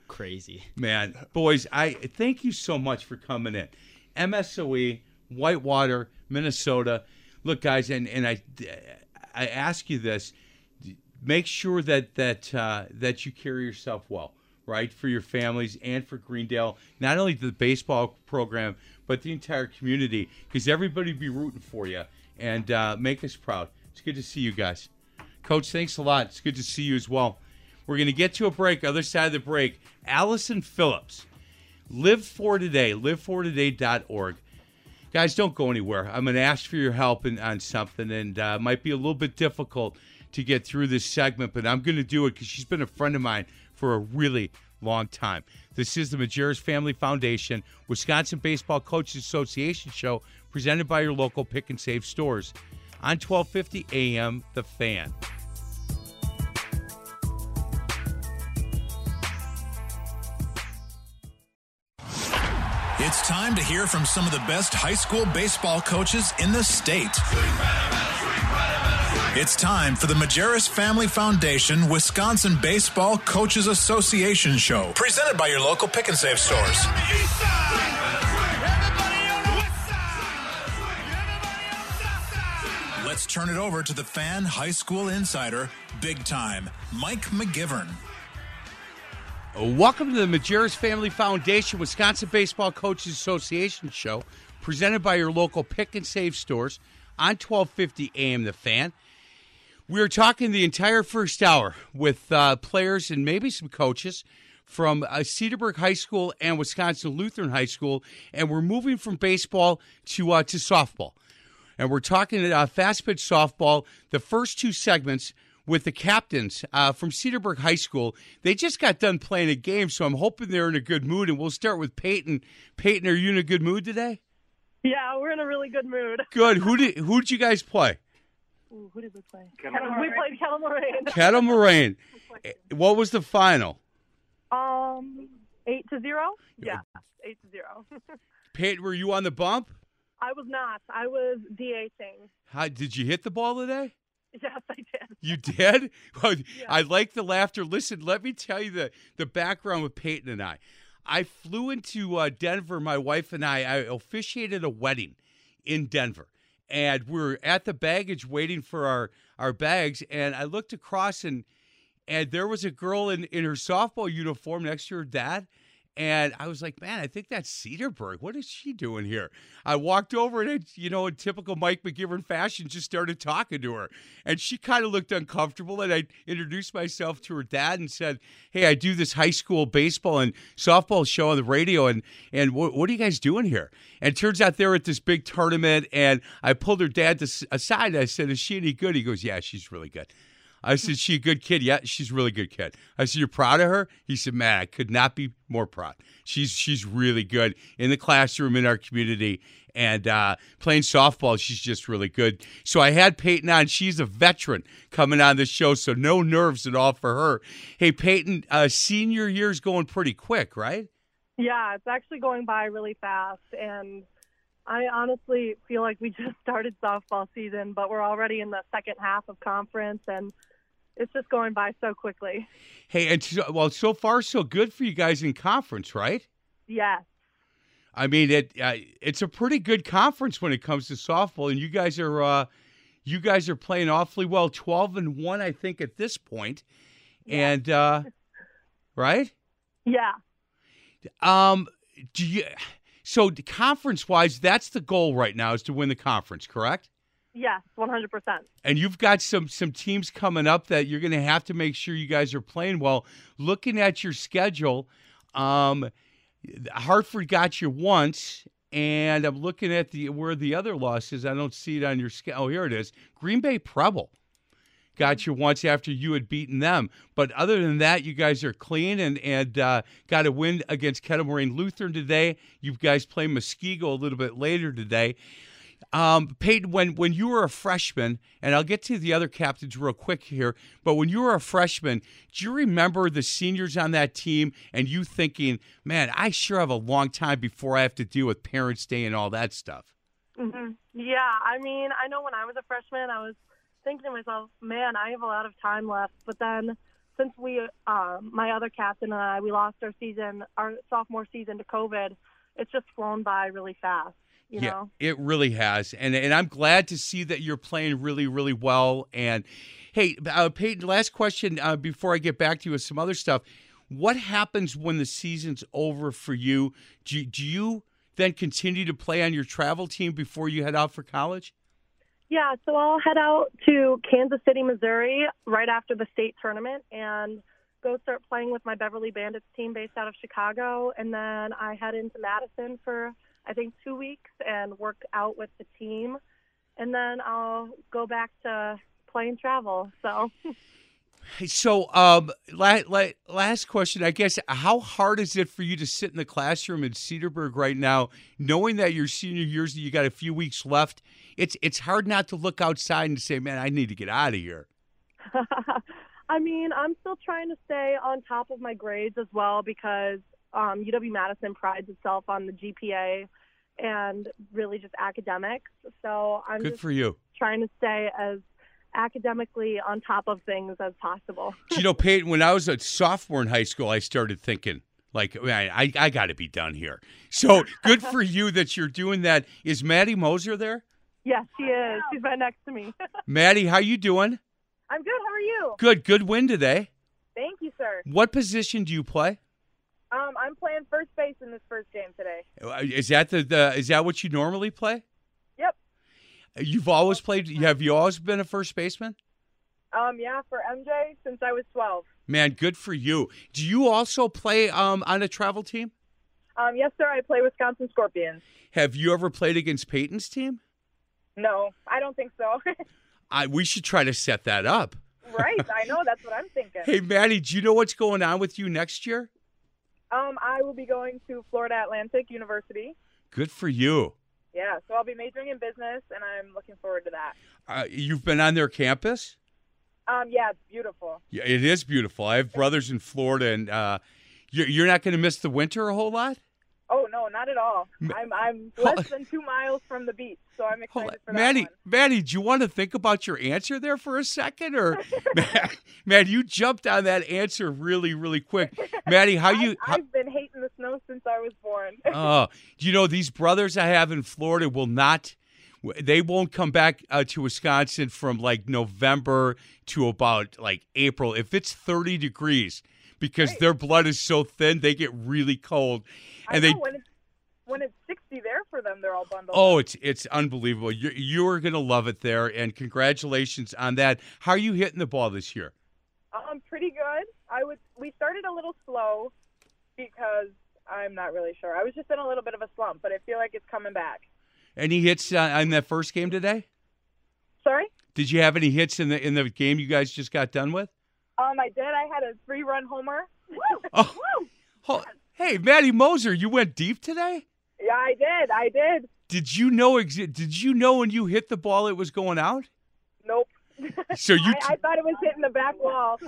crazy. Man, boys, I thank you so much for coming in. MSOE, Whitewater, Minnesota. Look, guys, and I ask you this. Make sure that you carry yourself well, right, for your families and for Greendale, not only the baseball program, but the entire community, because everybody be rooting for you, and make us proud. It's good to see you guys. Coach, thanks a lot. It's good to see you as well. We're going to get to a break. Other side of the break, Allison Phillips, Live For Today, livefortoday.org. Guys, don't go anywhere. I'm going to ask for your help on something, and it might be a little bit difficult to get through this segment, but I'm going to do it because she's been a friend of mine for a really long time. This is the Majerus Family Foundation, Wisconsin Baseball Coaches Association show, presented by your local Pick 'n Save stores on 1250 AM, The Fan. It's time to hear from some of the best high school baseball coaches in the state. It's time for the Majerus Family Foundation Wisconsin Baseball Coaches Association Show, presented by your local Pick 'n Save stores. Let's turn it over to the fan high school insider, big time, Mike McGivern. Welcome to the Majerus Family Foundation Wisconsin Baseball Coaches Association Show, presented by your local Pick 'n Save stores on 1250 AM The Fan. We're talking the entire first hour with players and maybe some coaches from Cedarburg High School and Wisconsin Lutheran High School, and we're moving from baseball to softball. And we're talking fast pitch softball, the first two segments with the captains from Cedarburg High School. They just got done playing a game, so I'm hoping they're in a good mood. And we'll start with Peyton. Peyton, are you in a good mood today? Yeah, we're in a really good mood. Good. Who'd you guys play? Ooh, who did we play? We played Kettle Moraine. Kettle Moraine. What was the final? 8-0. Yeah, 8-0. Peyton, were you on the bump? I was not. I was DHing. How did you hit the ball today? Yes, I did. You did? Well, yeah. I like the laughter. Listen, let me tell you the background with Peyton and I. I flew into Denver, my wife and I. I officiated a wedding in Denver. And we were at the baggage waiting for our bags. And I looked across, and there was a girl in her softball uniform next to her dad. And I was like, man, I think that's Cedarburg. What is she doing here? I walked over and, you know, in typical Mike McGivern fashion, just started talking to her. And she kind of looked uncomfortable. And I introduced myself to her dad and said, hey, I do this high school baseball and softball show on the radio. And what are you guys doing here? And it turns out they're at this big tournament. And I pulled her dad aside. I said, is she any good? He goes, yeah, she's really good. I said, she a good kid? Yeah, she's a really good kid. I said, you're proud of her? He said, man, I could not be more proud. She's really good in the classroom, in our community, and playing softball, she's just really good. So I had Peyton on. She's a veteran coming on the show, so no nerves at all for her. Hey, Peyton, senior year's going pretty quick, right? Yeah, it's actually going by really fast, and I honestly feel like we just started softball season, but we're already in the second half of conference, and it's just going by so quickly. Hey, and so far so good for you guys in conference, right? Yes. I mean, it's a pretty good conference when it comes to softball, and you guys are playing awfully well, 12-1, I think, at this point, yeah. And right? Yeah. So conference-wise, that's the goal right now, is to win the conference, correct? Yes, 100%. And you've got some teams coming up that you're going to have to make sure you guys are playing well. Looking at your schedule, Hartford got you once, and I'm looking at where the other loss is. I don't see it on your schedule. Oh, here it is. Green Bay Preble got you once after you had beaten them. But other than that, you guys are clean and got a win against Kettle Moraine Lutheran today. You guys play Muskego a little bit later today. Peyton, when you were a freshman, and I'll get to the other captains real quick here, but when you were a freshman, do you remember the seniors on that team and you thinking, man, I sure have a long time before I have to deal with Parents' Day and all that stuff? Mm-hmm. Yeah, I mean, I know when I was a freshman, I was thinking to myself, man, I have a lot of time left. But then since my other captain and I, we lost our sophomore season to COVID, it's just flown by really fast. You know? It really has. And I'm glad to see that you're playing really, really well. And, hey, Peyton, last question before I get back to you with some other stuff. What happens when the season's over for you? Do you then continue to play on your travel team before you head out for college? Yeah, so I'll head out to Kansas City, Missouri right after the state tournament and go start playing with my Beverly Bandits team based out of Chicago. And then I head into Madison for, I think, 2 weeks and work out with the team. And then I'll go back to play and travel. So, last question, I guess, how hard is it for you to sit in the classroom in Cedarburg right now, knowing that your senior years, you got a few weeks left? It's hard not to look outside and say, man, I need to get out of here. I mean, I'm still trying to stay on top of my grades as well because UW-Madison prides itself on the GPA and really just academics. So I'm just trying to stay as academically on top of things as possible. You know, Peyton, when I was a sophomore in high school, I started thinking, like, man, I got to be done here. So good for you that you're doing that. Is Maddie Moser there? Yes, she is. She's right next to me. Maddie, how you doing? I'm good. How are you? Good. Good win today. Thank you, sir. What position do you play? I'm playing first base in this first game today. Is that is that what you normally play? Yep. You've always played. Have you always been a first baseman? Yeah, for MJ since I was 12. Man, good for you. Do you also play on a travel team? Yes, sir. I play Wisconsin Scorpions. Have you ever played against Peyton's team? No, I don't think so. We should try to set that up. Right, I know. That's what I'm thinking. Hey, Maddie, do you know what's going on with you next year? I will be going to Florida Atlantic University. Good for you. Yeah, so I'll be majoring in business, and I'm looking forward to that. You've been on their campus? Yeah, it's beautiful. Yeah, it is beautiful. I have brothers in Florida, and you're not going to miss the winter a whole lot? Oh, no, not at all. I'm less than 2 miles from the beach, so I'm excited for that. Maddie, do you want to think about your answer there for a second? Or, Maddie, you jumped on that answer really, really quick. Maddie, I've been hating the snow since I was born. Oh, you know, these brothers I have in Florida won't come back to Wisconsin from like November to about like April. If it's 30 degrees. Because their blood is so thin, they get really cold, and I know, when it's 60 there for them, they're all bundled. Oh, it's unbelievable! You're gonna love it there, and congratulations on that. How are you hitting the ball this year? Pretty good. We started a little slow because I'm not really sure. I was just in a little bit of a slump, but I feel like it's coming back. Any hits on that first game today? Sorry. Did you have any hits in the game you guys just got done with? I did. I had a 3-run homer. Oh. Oh. Hey, Maddie Moser, you went deep today? Yeah, I did. Did you know when you hit the ball it was going out? Nope. So I thought it was hitting the back wall.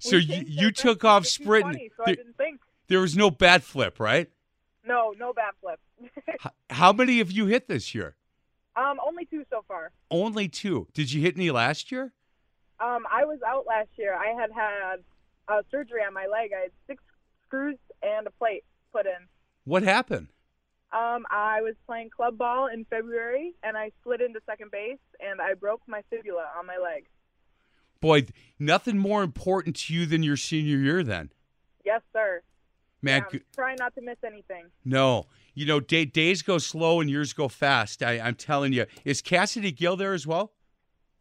So you took off sprinting. So I didn't think. There was no bat flip, right? No bat flip. How many have you hit this year? Only 2 so far. Only 2. Did you hit any last year? I was out last year. I had surgery on my leg. I had 6 screws and a plate put in. What happened? I was playing club ball in February, and I slid into second base, and I broke my fibula on my leg. Boy, nothing more important to you than your senior year then. Yes, sir. Man, yeah, try not to miss anything. No. You know, days go slow and years go fast. I'm telling you. Is Cassidy Gill there as well?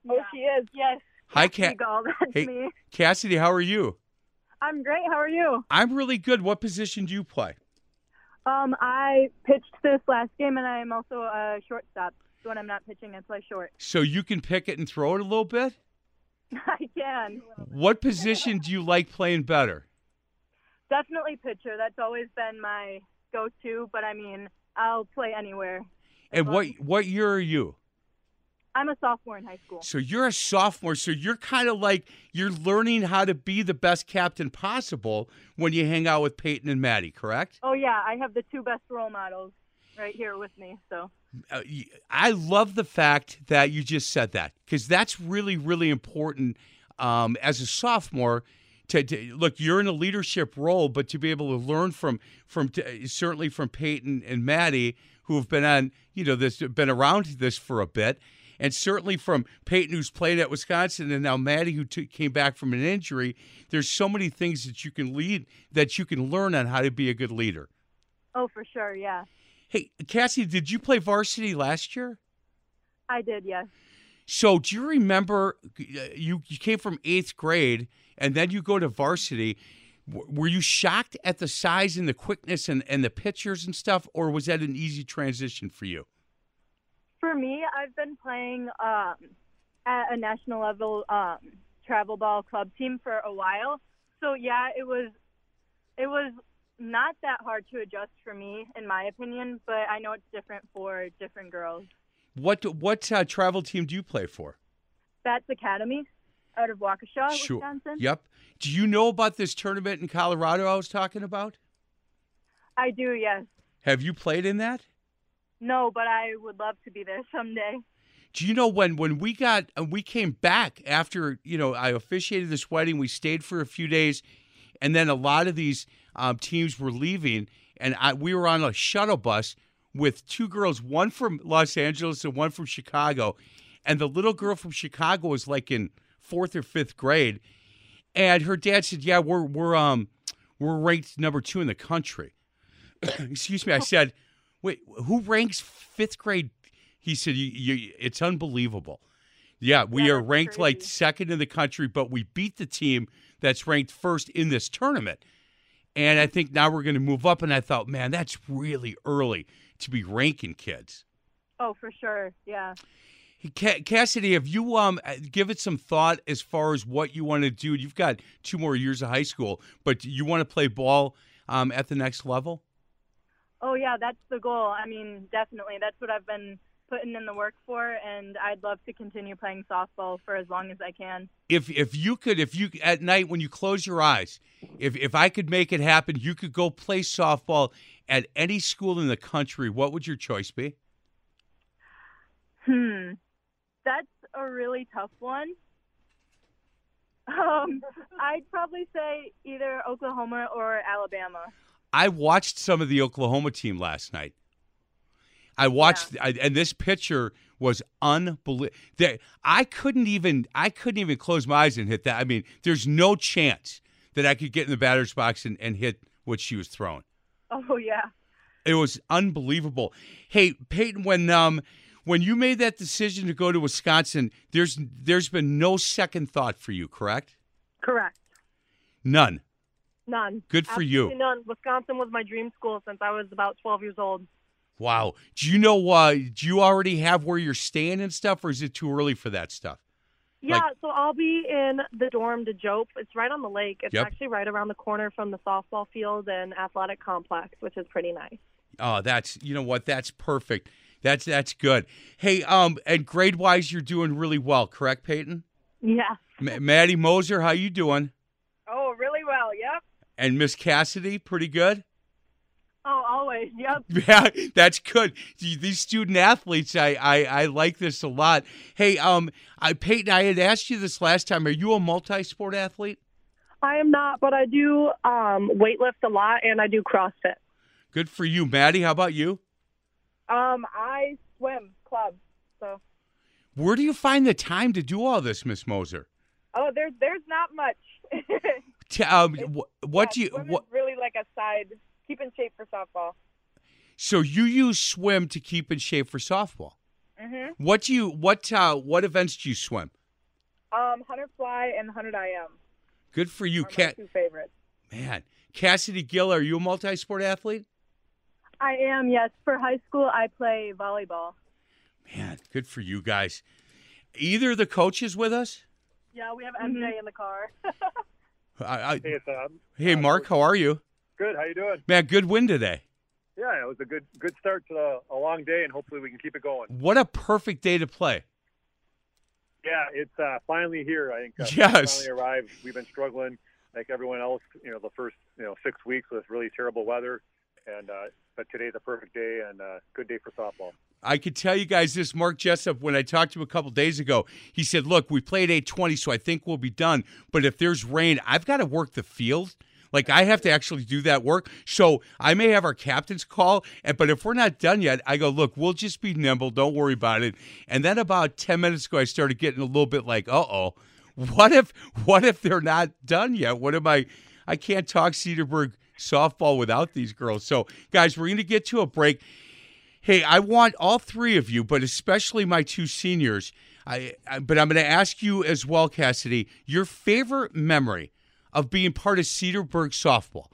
Oh, yeah. She is, yes. Hi, Hey, Cassidy, how are you? I'm great. How are you? I'm really good. What position do you play? I pitched this last game, and I am also a shortstop. So when I'm not pitching, I play short. So you can pick it and throw it a little bit? I can. What position do you like playing better? Definitely pitcher. That's always been my go-to, but, I mean, I'll play anywhere. And what year are you? I'm a sophomore in high school. So you're a sophomore, so you're kind of like you're learning how to be the best captain possible when you hang out with Peyton and Maddie, correct? Oh, yeah. I have the 2 best role models right here with me. So I love the fact that you just said that because that's really, really important as a sophomore. Look, you're in a leadership role, but to be able to learn certainly from Peyton and Maddie, who have been around this for a bit. And certainly from Peyton, who's played at Wisconsin, and now Maddie, who came back from an injury, there's so many things that you can learn on how to be a good leader. Oh, for sure, yeah. Hey, Cassie, did you play varsity last year? I did, yes. So do you remember you came from 8th grade, and then you go to varsity. Were you shocked at the size and the quickness and the pitchers and stuff, or was that an easy transition for you? For me, I've been playing at a national level travel ball club team for a while. So, yeah, it was not that hard to adjust for me, in my opinion, but I know it's different for different girls. What travel team do you play for? Bats Academy out of Waukesha, sure. Wisconsin. Yep. Do you know about this tournament in Colorado I was talking about? I do, yes. Have you played in that? No, but I would love to be there someday. Do you know when we came back after, you know, I officiated this wedding, we stayed for a few days, and then a lot of these teams were leaving, and we were on a shuttle bus with two girls, one from Los Angeles and one from Chicago. And the little girl from Chicago was like in 4th or 5th grade, and her dad said, "Yeah, we're ranked number 2 in the country." Excuse me. I said, "Wait, who ranks 5th grade?" He said, "It's unbelievable." Yeah, we are ranked like 2nd in the country, but we beat the team that's ranked 1st in this tournament. And I think now we're going to move up. And I thought, man, that's really early to be ranking kids. Oh, for sure. Yeah. Cassidy, have you given some thought as far as what you want to do? You've got 2 more years of high school, but you want to play ball at the next level? Oh, yeah, that's the goal. I mean, definitely. That's what I've been putting in the work for, and I'd love to continue playing softball for as long as I can. If you could, at night when you close your eyes, if I could make it happen, you could go play softball at any school in the country, what would your choice be? That's a really tough one. I'd probably say either Oklahoma or Alabama. I watched some of the Oklahoma team last night. And this pitcher was unbelievable. I couldn't even close my eyes and hit that. I mean, there's no chance that I could get in the batter's box and hit what she was throwing. Oh, yeah. It was unbelievable. Hey, Peyton, when you made that decision to go to Wisconsin, there's been no second thought for you, correct? Correct. None? None. Good for you. Absolutely none. Wisconsin was my dream school since I was about 12 years old. Wow. Do you know do you already have where you're staying and stuff, or is it too early for that stuff? Yeah, so I'll be in the dorm to Jope. It's right on the lake. It's actually right around the corner from the softball field and athletic complex, which is pretty nice. Oh, you know what? That's perfect. That's good. Hey, and grade-wise, you're doing really well, correct, Peyton? Yeah. Maddie Moser, how you doing? Oh, really well, yep. And Miss Cassidy, pretty good? Oh, always, yep. Yeah, that's good. These student athletes, I like this a lot. Hey, Peyton, I had asked you this last time. Are you a multi-sport athlete? I am not, but I do weightlift a lot, and I do CrossFit. Good for you. Maddie, how about you? I swim club. So, where do you find the time to do all this, Miss Moser? Oh, there's not much. Swimming's really like a side. Keep in shape for softball. So you use swim to keep in shape for softball. Mm-hmm. What events do you swim? Hunter fly and 100 IM. Good for you, Cat. 2 favorites. Man, Cassidy Gill, are you a multi-sport athlete? I am, yes. For high school, I play volleyball. Man, good for you guys. Either of the coaches with us? Yeah, we have MJ in the car. Hey, Mark, how are you? Good. How you doing? Man, good win today. Yeah, it was a good start to a long day, and hopefully we can keep it going. What a perfect day to play. Yeah, it's finally here, I think. Yes. Finally arrived. We've been struggling like everyone else, you know, the first 6 weeks with really terrible weather, and but today's a perfect day and a good day for softball. I could tell you guys this, Mark Jessup, when I talked to him a couple days ago, he said, look, we played 8:20, so I think we'll be done. But if there's rain, I've got to work the field. Like, I have to actually do that work. So I may have our captain's call, but if we're not done yet, I go, look, we'll just be nimble. Don't worry about it. And then about 10 minutes ago, I started getting a little bit like, uh-oh, what if they're not done yet? What am I can't talk Cedarburg softball without these girls. So, guys, we're going to get to a break. Hey, I want all 3 of you, but especially my 2 seniors. But I'm going to ask you as well, Cassidy, your favorite memory of being part of Cedarburg softball.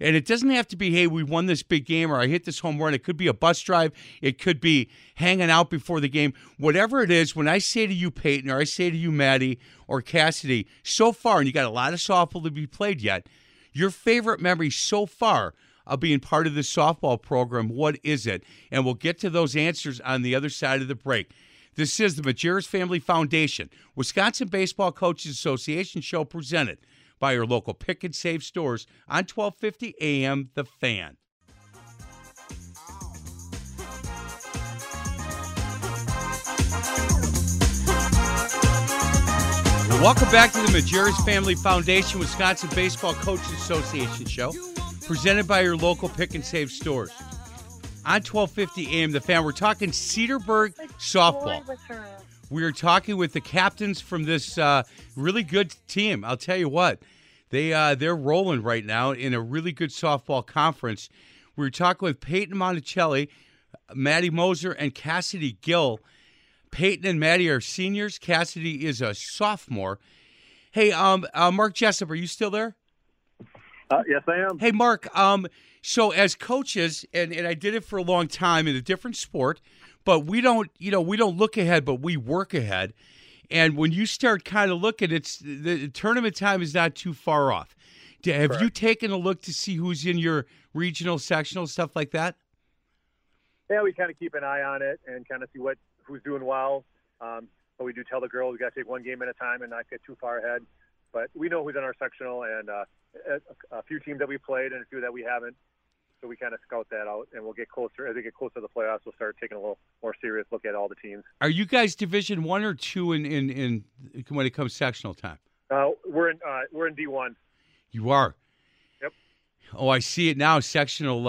And it doesn't have to be, hey, we won this big game or I hit this home run. It could be a bus drive. It could be hanging out before the game. Whatever it is, when I say to you, Peyton, or I say to you, Maddie, or Cassidy, so far, and you got a lot of softball to be played yet, your favorite memory so far of being part of the softball program, what is it? And we'll get to those answers on the other side of the break. This is the Majerus Family Foundation, Wisconsin Baseball Coaches Association show presented by your local Pick 'n Save stores on 1250 AM The Fan. Welcome back to the Majerus Family Foundation Wisconsin Baseball Coaches Association show, presented by your local Pick 'n Save stores. On 1250 AM, The Fan, we're talking Cedarburg softball. We are talking with the captains from this really good team. I'll tell you what, they're rolling right now in a really good softball conference. We were talking with Peyton Monticelli, Maddie Moser, and Cassidy Gill. Peyton and Maddie are seniors. Cassidy is a sophomore. Hey, Mark Jessup, are you still there? Yes, I am. Hey, Mark, so as coaches, and I did it for a long time in a different sport, but we don't look ahead, but we work ahead. And when you start kind of looking, it's the tournament time is not too far off. Have Correct. You taken a look to see who's in your regional, sectional, stuff like that? Yeah, we kind of keep an eye on it and kind of see who's doing well. But we do tell the girls we got to take one game at a time and not get too far ahead. But we know who's in our sectional and a few teams that we played and a few that we haven't. So we kind of scout that out, and we'll get closer. As we get closer to the playoffs, we'll start taking a little more serious look at all the teams. Are you guys Division I or II in when it comes sectional time? We're in D1. You are? Yep. Oh, I see it now. Sectional,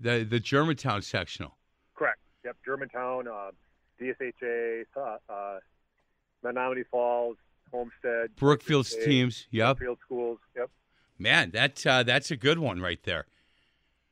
the Germantown sectional. Correct. Yep, Germantown, DSHA, Menomonee Falls, Homestead. Brookfield's State, teams, yep. Brookfield schools, yep. Man, that's a good one right there.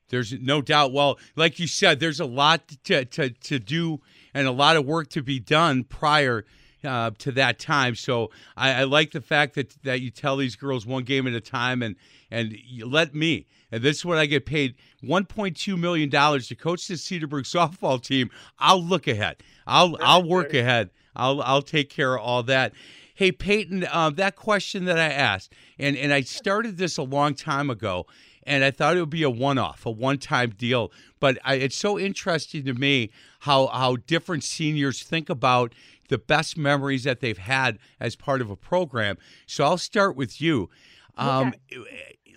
There's no doubt. Well, like you said, there's a lot to do and a lot of work to be done prior to that time. So I like the fact that you tell these girls one game at a time and you let me. And this is what I get paid, $1.2 million to coach the Cedarburg softball team. I'll look ahead. I'll work ahead. I'll take care of all that. Hey, Peyton, that question that I asked, and I started this a long time ago, and I thought it would be a one-off, a one-time deal. But it's so interesting to me how different seniors think about the best memories that they've had as part of a program. So I'll start with you. Okay.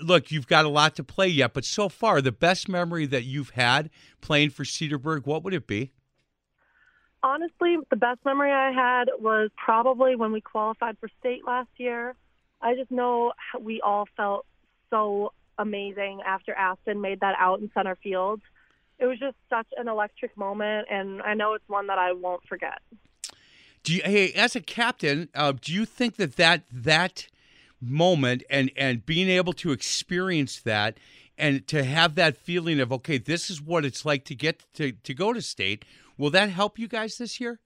Look, you've got a lot to play yet, but so far, the best memory that you've had playing for Cedarburg, what would it be? Honestly, the best memory I had was probably when we qualified for state last year. I just know we all felt so amazing after Aston made that out in center field. It was just such an electric moment, and I know it's one that I won't forget. Hey, as a captain, do you think that moment and being able to experience that and to have that feeling of, okay, this is what it's like to get to go to state, will that help you guys this year?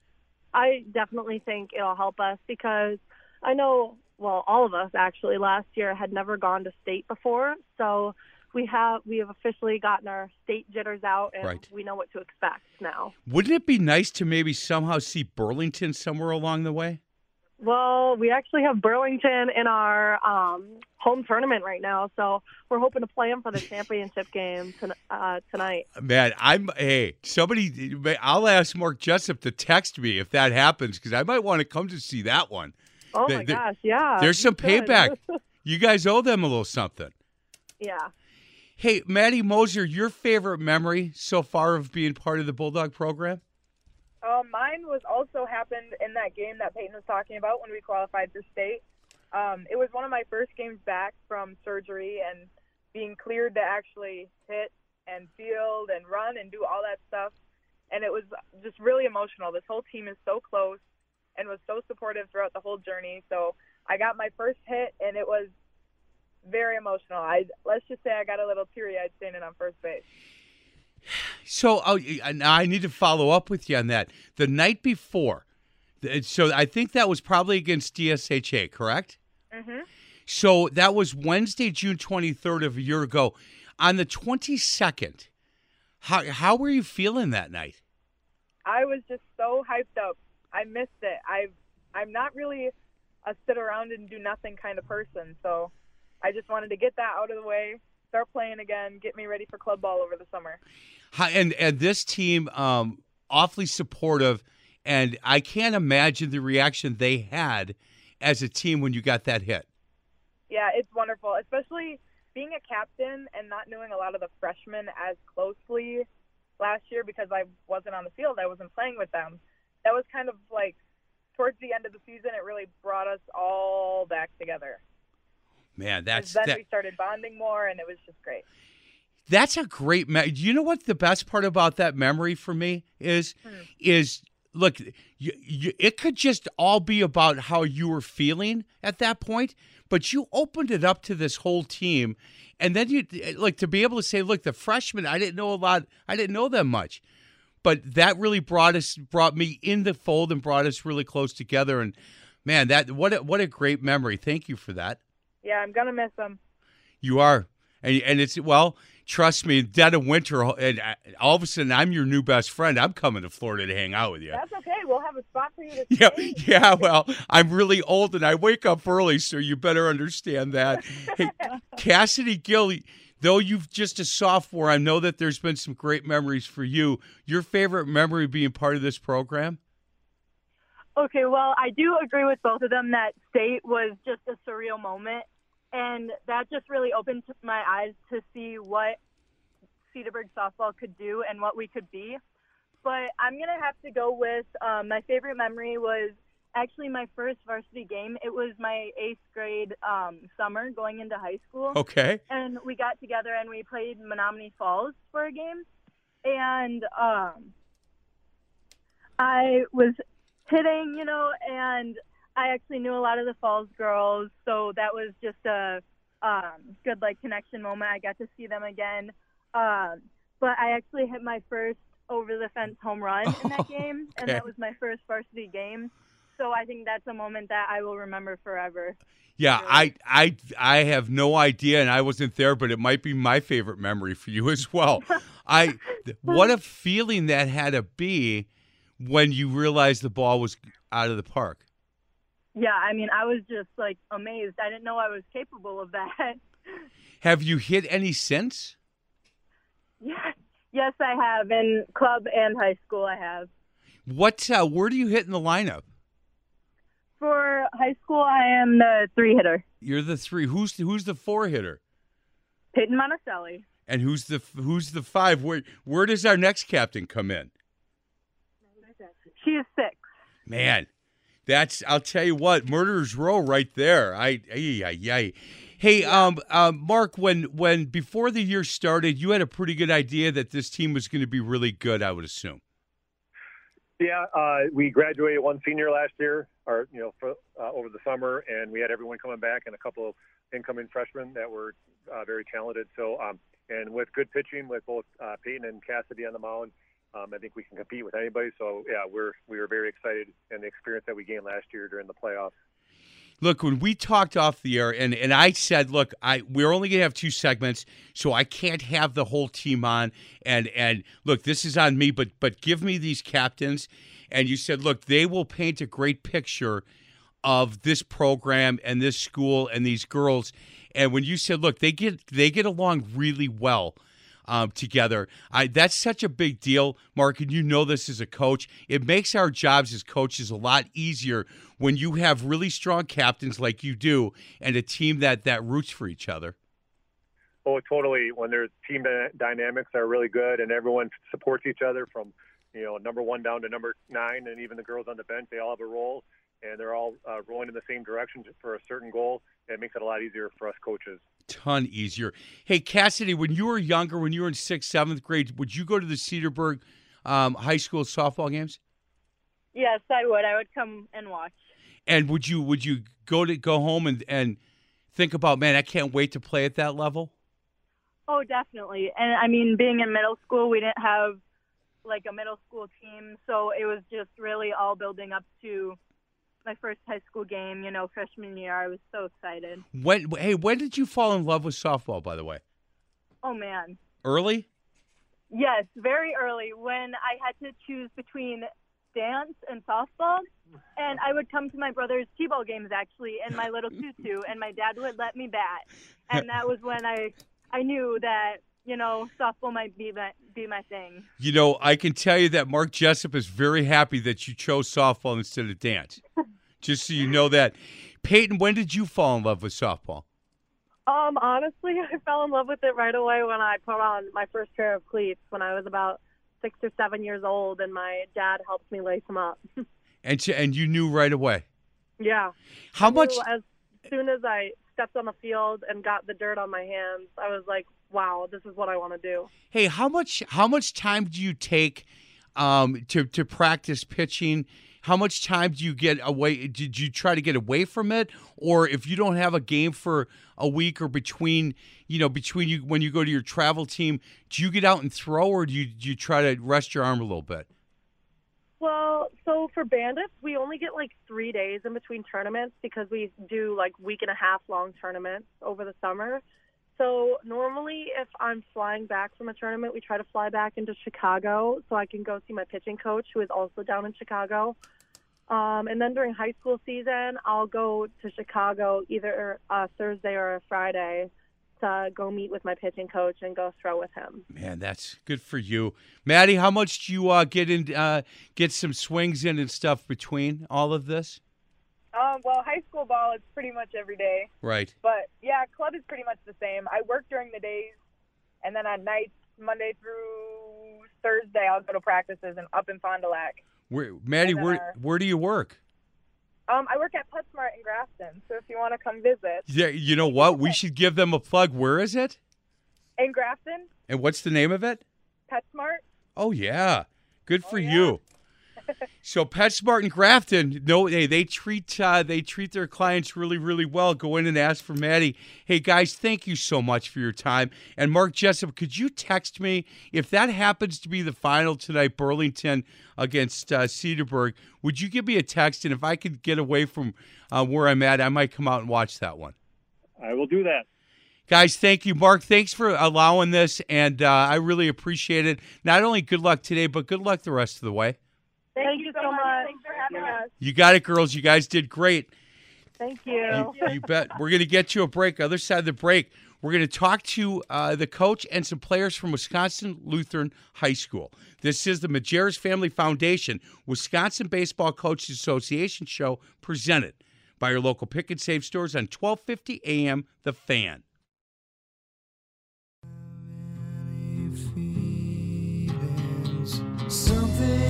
I definitely think it'll help us because I know, well, all of us actually last year had never gone to state before. So we have officially gotten our state jitters out and right. We know what to expect now. Wouldn't it be nice to maybe somehow see Burlington somewhere along the way? Well, we actually have Burlington in our home tournament right now, so we're hoping to play them for the championship game tonight. Man, I'll ask Mark Jessup to text me if that happens because I might want to come to see that one. Oh my gosh, yeah. There's some payback. You guys owe them a little something. Yeah. Hey, Maddie Moser, your favorite memory so far of being part of the Bulldog program? Mine was also happened in that game that Peyton was talking about when we qualified for state. It was one of my first games back from surgery and being cleared to actually hit and field and run and do all that stuff. And it was just really emotional. This whole team is so close and was so supportive throughout the whole journey. So I got my first hit, and it was very emotional. Let's just say I got a little teary-eyed standing on first base. So I need to follow up with you on that. The night before, so I think that was probably against DSHA, correct? Mm-hmm. So that was Wednesday, June 23rd of a year ago. On the 22nd, how were you feeling that night? I was just so hyped up. I missed it. I'm not really a sit around and do nothing kind of person, so I just wanted to get that out of the way. Start playing again, get me ready for club ball over the summer. And this team, awfully supportive, and I can't imagine the reaction they had as a team when you got that hit. Yeah, it's wonderful, especially being a captain and not knowing a lot of the freshmen as closely last year because I wasn't on the field. I wasn't playing with them. That was kind of like towards the end of the season, it really brought us all back together. Man, we started bonding more, and it was just great. That's a great memory. You know what the best part about that memory for me is? Is look, it could just all be about how you were feeling at that point, but you opened it up to this whole team, and then you like to be able to say, "Look, the freshmen, I didn't know a lot. I didn't know them much, but that really brought me in the fold and brought us really close together." And man, what a great memory. Thank you for that. Yeah, I'm gonna miss them. You are, and it's well. Trust me, dead of winter, and all of a sudden, I'm your new best friend. I'm coming to Florida to hang out with you. That's okay. We'll have a spot for you to stay. Yeah, well, I'm really old, and I wake up early, so you better understand that. Hey, Cassidy Gill, though you've just a sophomore, I know that there's been some great memories for you. Your favorite memory being part of this program? Okay, well, I do agree with both of them that state was just a surreal moment. And that just really opened my eyes to see what Cedarburg softball could do and what we could be. But I'm going to have to go with my favorite memory was actually my first varsity game. It was my 8th grade summer going into high school. Okay. And we got together and we played Menomonee Falls for a game. And I was hitting, you know, and I actually knew a lot of the Falls girls, so that was just a good, like, connection moment. I got to see them again. But I actually hit my first over-the-fence home run in that game, okay. And that was my first varsity game. So I think that's a moment that I will remember forever. Yeah, really. I have no idea, and I wasn't there, but it might be my favorite memory for you as well. What a feeling that had to be when you realized the ball was out of the park. Yeah, I mean, I was just, like, amazed. I didn't know I was capable of that. Have you hit any since? Yes, I have. In club and high school, I have. Where do you hit in the lineup? For high school, I am the 3-hitter. You're the 3. Who's the 4-hitter? Peyton Monticelli. And who's the 5? Where does our next captain come in? She is 6. Man. I'll tell you what, Murderers Row right there. Hey, Mark, when before the year started, you had a pretty good idea that this team was going to be really good, I would assume. Yeah, we graduated one senior last year, or over the summer, and we had everyone coming back and a couple of incoming freshmen that were very talented. So, and with good pitching, with both Peyton and Cassidy on the mound. I think we can compete with anybody. So, yeah, we were very excited in the experience that we gained last year during the playoffs. Look, when we talked off the air, and I said, look, we're only going to have 2 segments, so I can't have the whole team on. And look, this is on me, but give me these captains. And you said, look, they will paint a great picture of this program and this school and these girls. And when you said, look, they get along really well together. That's such a big deal, Mark, and you know this as a coach. It makes our jobs as coaches a lot easier when you have really strong captains like you do and a team that roots for each other. Oh, totally. When their team dynamics are really good and everyone supports each other from, number 1 down to number 9, and even the girls on the bench, they all have a role, and they're all rolling in the same direction for a certain goal. It makes it a lot easier for us coaches. Ton easier. Hey, Cassidy, when you were younger, when you were in 6th, 7th grade, would you go to the Cedarburg high school softball games? Yes, I would. I would come and watch. And would you go home and think about, man, I can't wait to play at that level? Oh, definitely. And, I mean, being in middle school, we didn't have, like, a middle school team, so it was just really all building up to – my first high school game, freshman year. I was so excited. When did you fall in love with softball, by the way? Oh, man. Early? Yes, very early, when I had to choose between dance and softball. And I would come to my brother's t-ball games, actually, in my little tutu, and my dad would let me bat. And that was when I knew that, softball might be my thing. I can tell you that Mark Jessup is very happy that you chose softball instead of dance. Just so you know that. Peyton, when did you fall in love with softball? Honestly, I fell in love with it right away when I put on my first pair of cleats when I was about 6 or 7 years old, and my dad helped me lace them up. And you knew right away. Yeah. How much? As soon as I stepped on the field and got the dirt on my hands, I was like, wow, this is what I want to do. Hey, how much time do you take to practice pitching? How much time do you get away? Did you try to get away from it? Or if you don't have a game for a week or between you when you go to your travel team, do you get out and throw, or do you try to rest your arm a little bit? Well, so for bandits, we only get like 3 days in between tournaments because we do like week and a half long tournaments over the summer. So normally if I'm flying back from a tournament, we try to fly back into Chicago so I can go see my pitching coach, who is also down in Chicago. And then during high school season, I'll go to Chicago either a Thursday or a Friday to go meet with my pitching coach and go throw with him. Man, that's good for you. Maddie, how much do you get some swings in and stuff between all of this? Well, high school ball is pretty much every day. Right. But, yeah, club is pretty much the same. I work during the days, and then at nights, Monday through Thursday, I'll go to practices and up in Fond du Lac. Maddie, where do you work? I work at PetSmart in Grafton, so if you want to come visit. Yeah, you know what? We should give them a plug. Where is it? In Grafton. And what's the name of it? PetSmart. Oh, yeah. Good for you. So PetSmart and Grafton, they treat their clients really, really well. Go in and ask for Maddie. Hey, guys, thank you so much for your time. And Mark Jessup, could you text me if that happens to be the final tonight, Burlington against Cedarburg? Would you give me a text? And if I could get away from where I'm at, I might come out and watch that one. I will do that. Guys, thank you. Mark, thanks for allowing this, and I really appreciate it. Not only good luck today, but good luck the rest of the way. Thank you so much. Thanks for having us. You got it, girls. You guys did great. Thank you. You bet. We're going to get you a break. Other side of the break, we're going to talk to the coach and some players from Wisconsin Lutheran High School. This is the Majerus Family Foundation Wisconsin Baseball Coaches Association show, presented by your local Pick 'n Save stores on 1250 AM, The Fan. Something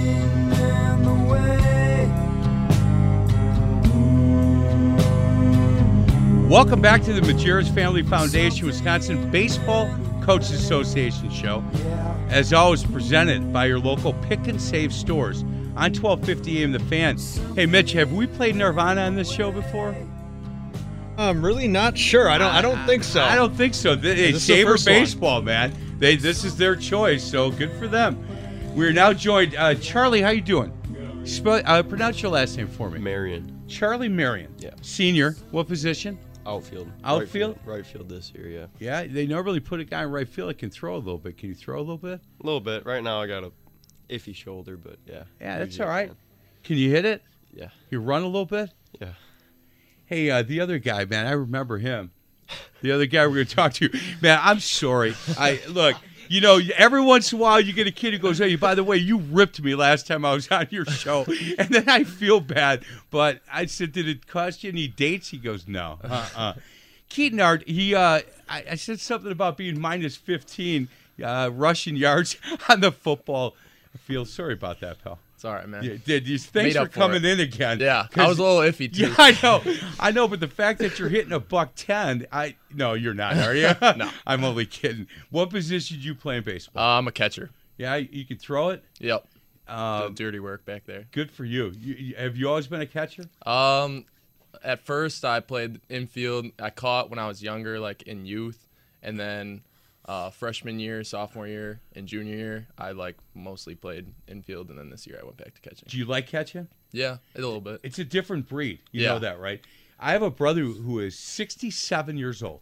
Welcome back to the Majerus Family Foundation Wisconsin Baseball Coaches Association show. As always, presented by your local Pick 'n Save stores on 1250 AM The Fan. Hey, Mitch, have we played Nirvana on this show before? I'm really not sure. I don't think so. I don't think so. They savor baseball, man. This is their choice, so good for them. We're now joined. Charlie, how you doing? Pronounce your last name for me. Marion. Charlie Marion. Yeah. Senior. What position? Outfield. Outfield? Right field this year, yeah. Yeah, they normally put a guy in right field that can throw a little bit. Can you throw a little bit? A little bit. Right now I got a iffy shoulder, but yeah. Yeah, that's all right. Can you hit it? Yeah. You run a little bit? Yeah. Hey, the other guy, man, I remember him. The other guy we're going to talk to. Man, I'm sorry. Look. You know, every once in a while you get a kid who goes, hey, by the way, you ripped me last time I was on your show. And then I feel bad. But I said, did it cost you any dates? He goes, no. Keatonard, I said something about being minus 15 rushing yards on the football field. Sorry about that, pal. It's all right, man. Yeah, thanks for coming in again. Yeah, I was a little iffy, too. Yeah, I know, but the fact that you're hitting a .110, no, you're not, are you? No. I'm only kidding. What position do you play in baseball? I'm a catcher. Yeah, you can throw it? Yep. Dirty work back there. Good for you. Have you always been a catcher? At first, I played infield. I caught when I was younger, like in youth, and then freshman year, sophomore year, and junior year, I mostly played infield, and then this year I went back to catching. Do you like catching? Yeah, a little bit. It's a different breed. You know that, right? I have a brother who is 67 years old,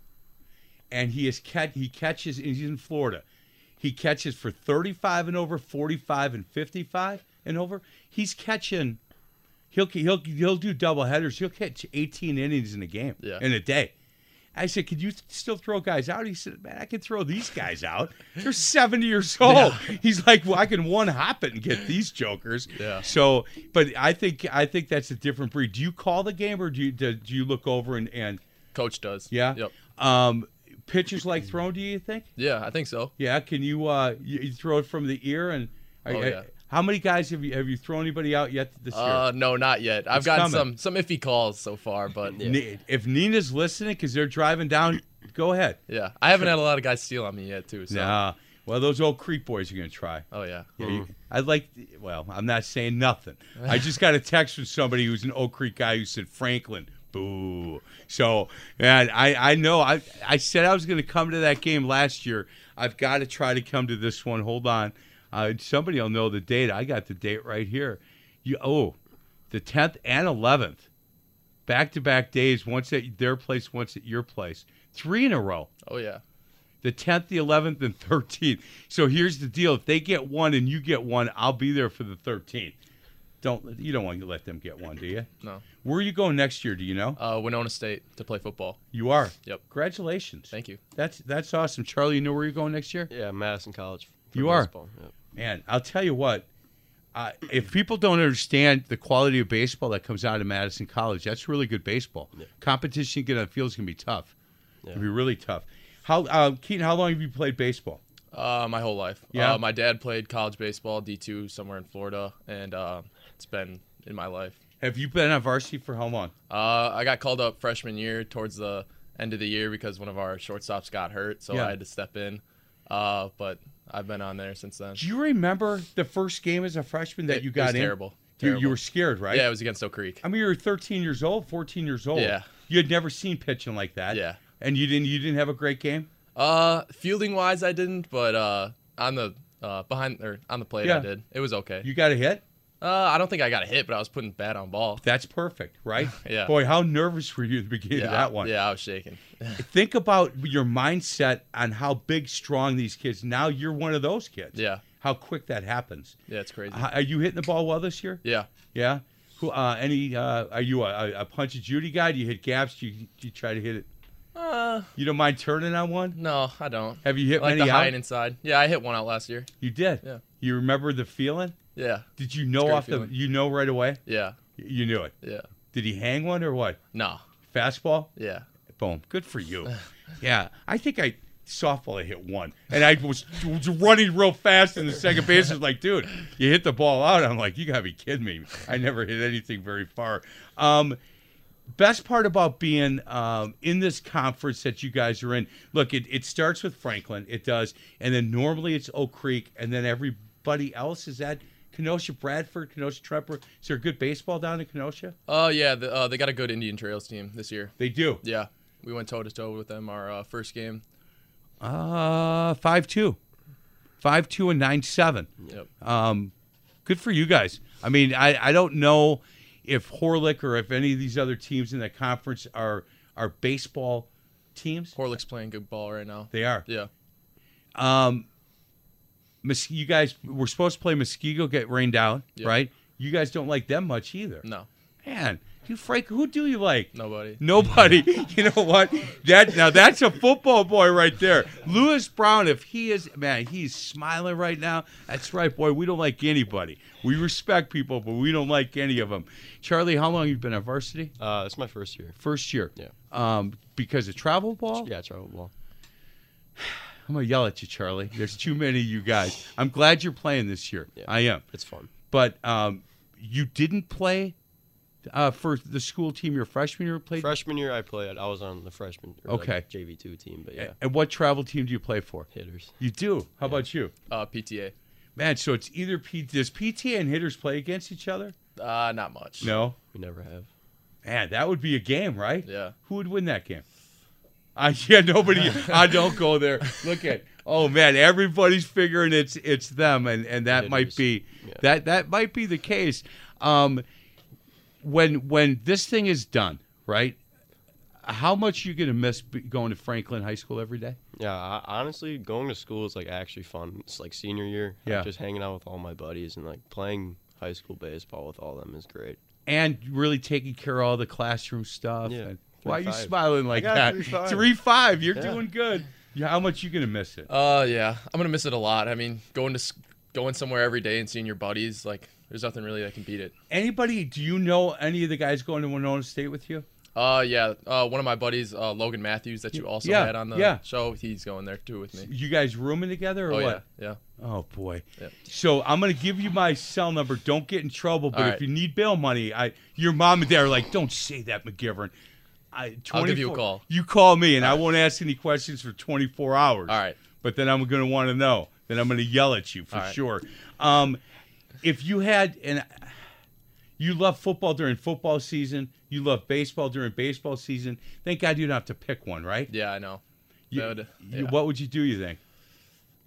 and he catches. He's in Florida. He catches for 35 and over, 45 and 55 and over. He's catching. He'll do double headers. He'll catch 18 innings in a game in a day. I said, could you still throw guys out? He said, man, I can throw these guys out. They're 70 years old. Yeah. He's like, well, I can one-hop it and get these jokers. Yeah. So, but I think that's a different breed. Do you call the game, or do you look over and coach does? Yeah. Yep. Pitchers like throwing, do you think? Yeah, I think so. Yeah. Can you throw it from the ear? And How many guys have you thrown anybody out yet this year? No, not yet. I've gotten some iffy calls so far, but yeah. If Nina's listening because they're driving down, go ahead. Yeah, I haven't had a lot of guys steal on me yet too. So. Nah. Well, those Oak Creek boys are going to try. Oh, yeah. Well, I'm not saying nothing. I just got a text from somebody who's an Oak Creek guy who said, Franklin, boo. So, man, I know. I said I was going to come to that game last year. I've got to try to come to this one. Hold on. Somebody will know the date. I got the date right here. The 10th and 11th. Back-to-back days, once at their place, once at your place. 3 in a row. Oh, yeah. The 10th, the 11th, and 13th. So here's the deal. If they get one and you get one, I'll be there for the 13th. You don't want to let them get one, do you? No. Where are you going next year, do you know? Winona State to play football. You are? Yep. Congratulations. Thank you. That's awesome. Charlie, you know where you're going next year? Yeah, Madison College. You are? Yep. Man, I'll tell you what. If people don't understand the quality of baseball that comes out of Madison College, that's really good baseball. Yeah. Competition to get on the field is going to be tough. Yeah. It will be really tough. Keaton, how long have you played baseball? My whole life. Yeah. My dad played college baseball, D2, somewhere in Florida, and it's been in my life. Have you been on varsity for how long? I got called up freshman year towards the end of the year because one of our shortstops got hurt, so yeah. I had to step in. But I've been on there since then. Do you remember the first game as a freshman that you got in? It was terrible. You were scared, right? Yeah, it was against Oak Creek. I mean, you were 13 years old, 14 years old. Yeah. You had never seen pitching like that. Yeah. And you didn't have a great game? Fielding wise, I didn't, but on the plate, yeah. I did. It was okay. You got a hit? I don't think I got a hit, but I was putting bat on ball. That's perfect, right? Yeah. Boy, how nervous were you at the beginning of that one? Yeah, I was shaking. Think about your mindset on how big, strong these kids. Now you're one of those kids. Yeah. How quick that happens. Yeah, it's crazy. Are you hitting the ball well this year? Yeah. Yeah. Are you a punch and Judy guy? Do you hit gaps? Do you try to hit it? You don't mind turning on one? No, I don't. Have you hit many out? High and inside. Yeah, I hit one out last year. You did? Yeah. You remember the feeling? Yeah. Did you know right away? Yeah. You knew it? Yeah. Did he hang one or what? No. Fastball? Yeah. Boom. Good for you. Yeah. I think softball I hit one. And I was running real fast in the second base. I was like, dude, you hit the ball out. I'm like, you got to be kidding me. I never hit anything very far. Best part about being in this conference that you guys are in, look, it starts with Franklin. It does. And then normally it's Oak Creek. And then everybody else is at Kenosha Bradford, Kenosha Tremper. Is there good baseball down in Kenosha? Yeah. They got a good Indian Trails team this year. They do? Yeah. We went toe-to-toe with them our first game. 5-2. 5-2 and 9-7. Yep. Good for you guys. I mean, I don't know if Horlick or if any of these other teams in the conference are baseball teams. Horlick's playing good ball right now. They are. Yeah. You guys were supposed to play Muskego, get rained out, yeah. Right? You guys don't like them much either. No. Man, who do you like? Nobody. You know what? Now that's a football boy right there. Lewis Brown, if he is, man, he's smiling right now. That's right, boy. We don't like anybody. We respect people, but we don't like any of them. Charlie, how long have you been at varsity? It's my first year. First year. Yeah. Because of travel ball? Yeah, travel ball. I'm going to yell at you, Charlie. There's too many of you guys. I'm glad you're playing this year. Yeah, I am. It's fun. But you didn't play for the school team your freshman year? Freshman year I played. I was on the freshman JV2 team. But yeah. And what travel team do you play for? Hitters. You do? How about you? PTA. Man, so it's either does PTA and hitters play against each other? Not much. No? We never have. Man, that would be a game, right? Yeah. Who would win that game? Nobody. I don't go there. Look at, oh man, everybody's figuring it's them, and that might be that might be the case. When this thing is done, right? How much are you gonna miss going to Franklin High School every day? Yeah, honestly, going to school is like actually fun. It's like senior year. Yeah, just hanging out with all my buddies and like playing high school baseball with all of them is great. And really taking care of all the classroom stuff. Yeah. Why are you smiling like that? 3-5. 3-5. You're doing good. How much you gonna miss it? Yeah, I'm gonna miss it a lot. I mean, going somewhere every day and seeing your buddies, like, there's nothing really that can beat it. Do you know any of the guys going to Winona State with you? One of my buddies, Logan Matthews, that you also had on the show, he's going there too with me. You guys rooming together or what? Yeah. Oh boy. Yeah. So I'm gonna give you my cell number. Don't get in trouble, but if you need bail money, your mom and dad are like, don't say that, McGivern. I'll give you a call. You call me, and I won't ask any questions for 24 hours. All right. But then I'm gonna want to know. Then I'm gonna yell at you for sure. If you had you love football during football season. You love baseball during baseball season. Thank God you don't have to pick one, right? Yeah, I know. What would you do, you think?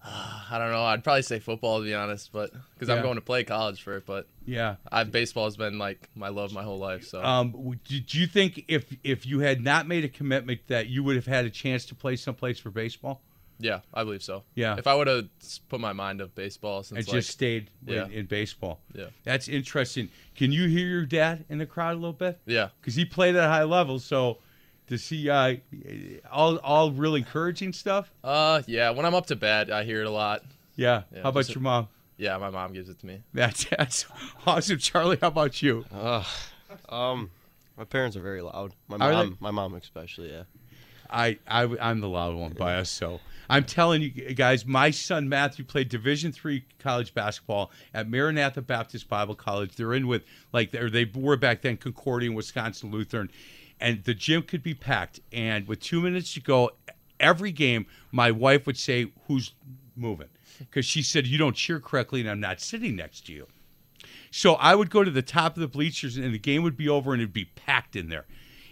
I don't know. I'd probably say football, to be honest, but because I'm going to play college for it. But baseball has been like my love my whole life. So, did you think if you had not made a commitment that you would have had a chance to play someplace for baseball? Yeah, I believe so. Yeah. If I would have put my mind to baseball since I just stayed in baseball. Yeah. That's interesting. Can you hear your dad in the crowd a little bit? Yeah. Because he played at a high level, so does he all real encouraging stuff? Yeah. When I'm up to bat, I hear it a lot. Yeah. How about your mom? Yeah, my mom gives it to me. That's awesome. Charlie, how about you? My parents are very loud. My mom especially, yeah. I'm the loud one by us, so I'm telling you guys, my son Matthew played Division III college basketball at Maranatha Baptist Bible College. They're in with they were back then Concordia and Wisconsin Lutheran, and the gym could be packed. And with 2 minutes to go, every game, my wife would say, "Who's moving?" Because she said, "You don't cheer correctly, and I'm not sitting next to you." So I would go to the top of the bleachers, and the game would be over, and it'd be packed in there.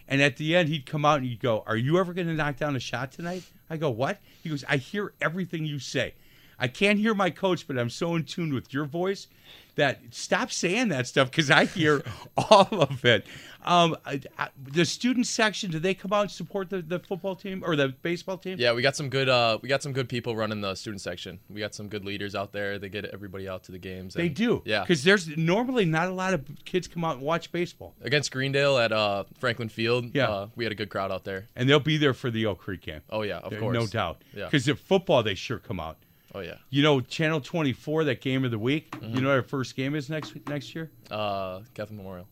And at the end, he'd come out and he'd go, "Are you ever going to knock down a shot tonight?" I go, "What?" He goes, "I hear everything you say. I can't hear my coach, but I'm so in tune with your voice that stop saying that stuff because I hear all of it." The student section, do they come out and support the football team or the baseball team? Yeah, we got some good people running the student section. We got some good leaders out there. They get everybody out to the games. They do. Yeah, because there's normally not a lot of kids come out and watch baseball. Against Greendale at Franklin Field, we had a good crowd out there. And they'll be there for the Oak Creek game. Oh yeah, of course, no doubt. Yeah, because if football, they sure come out. Oh, yeah. You know, Channel 24, that game of the week, you know what our first game is next year? Catholic Memorial.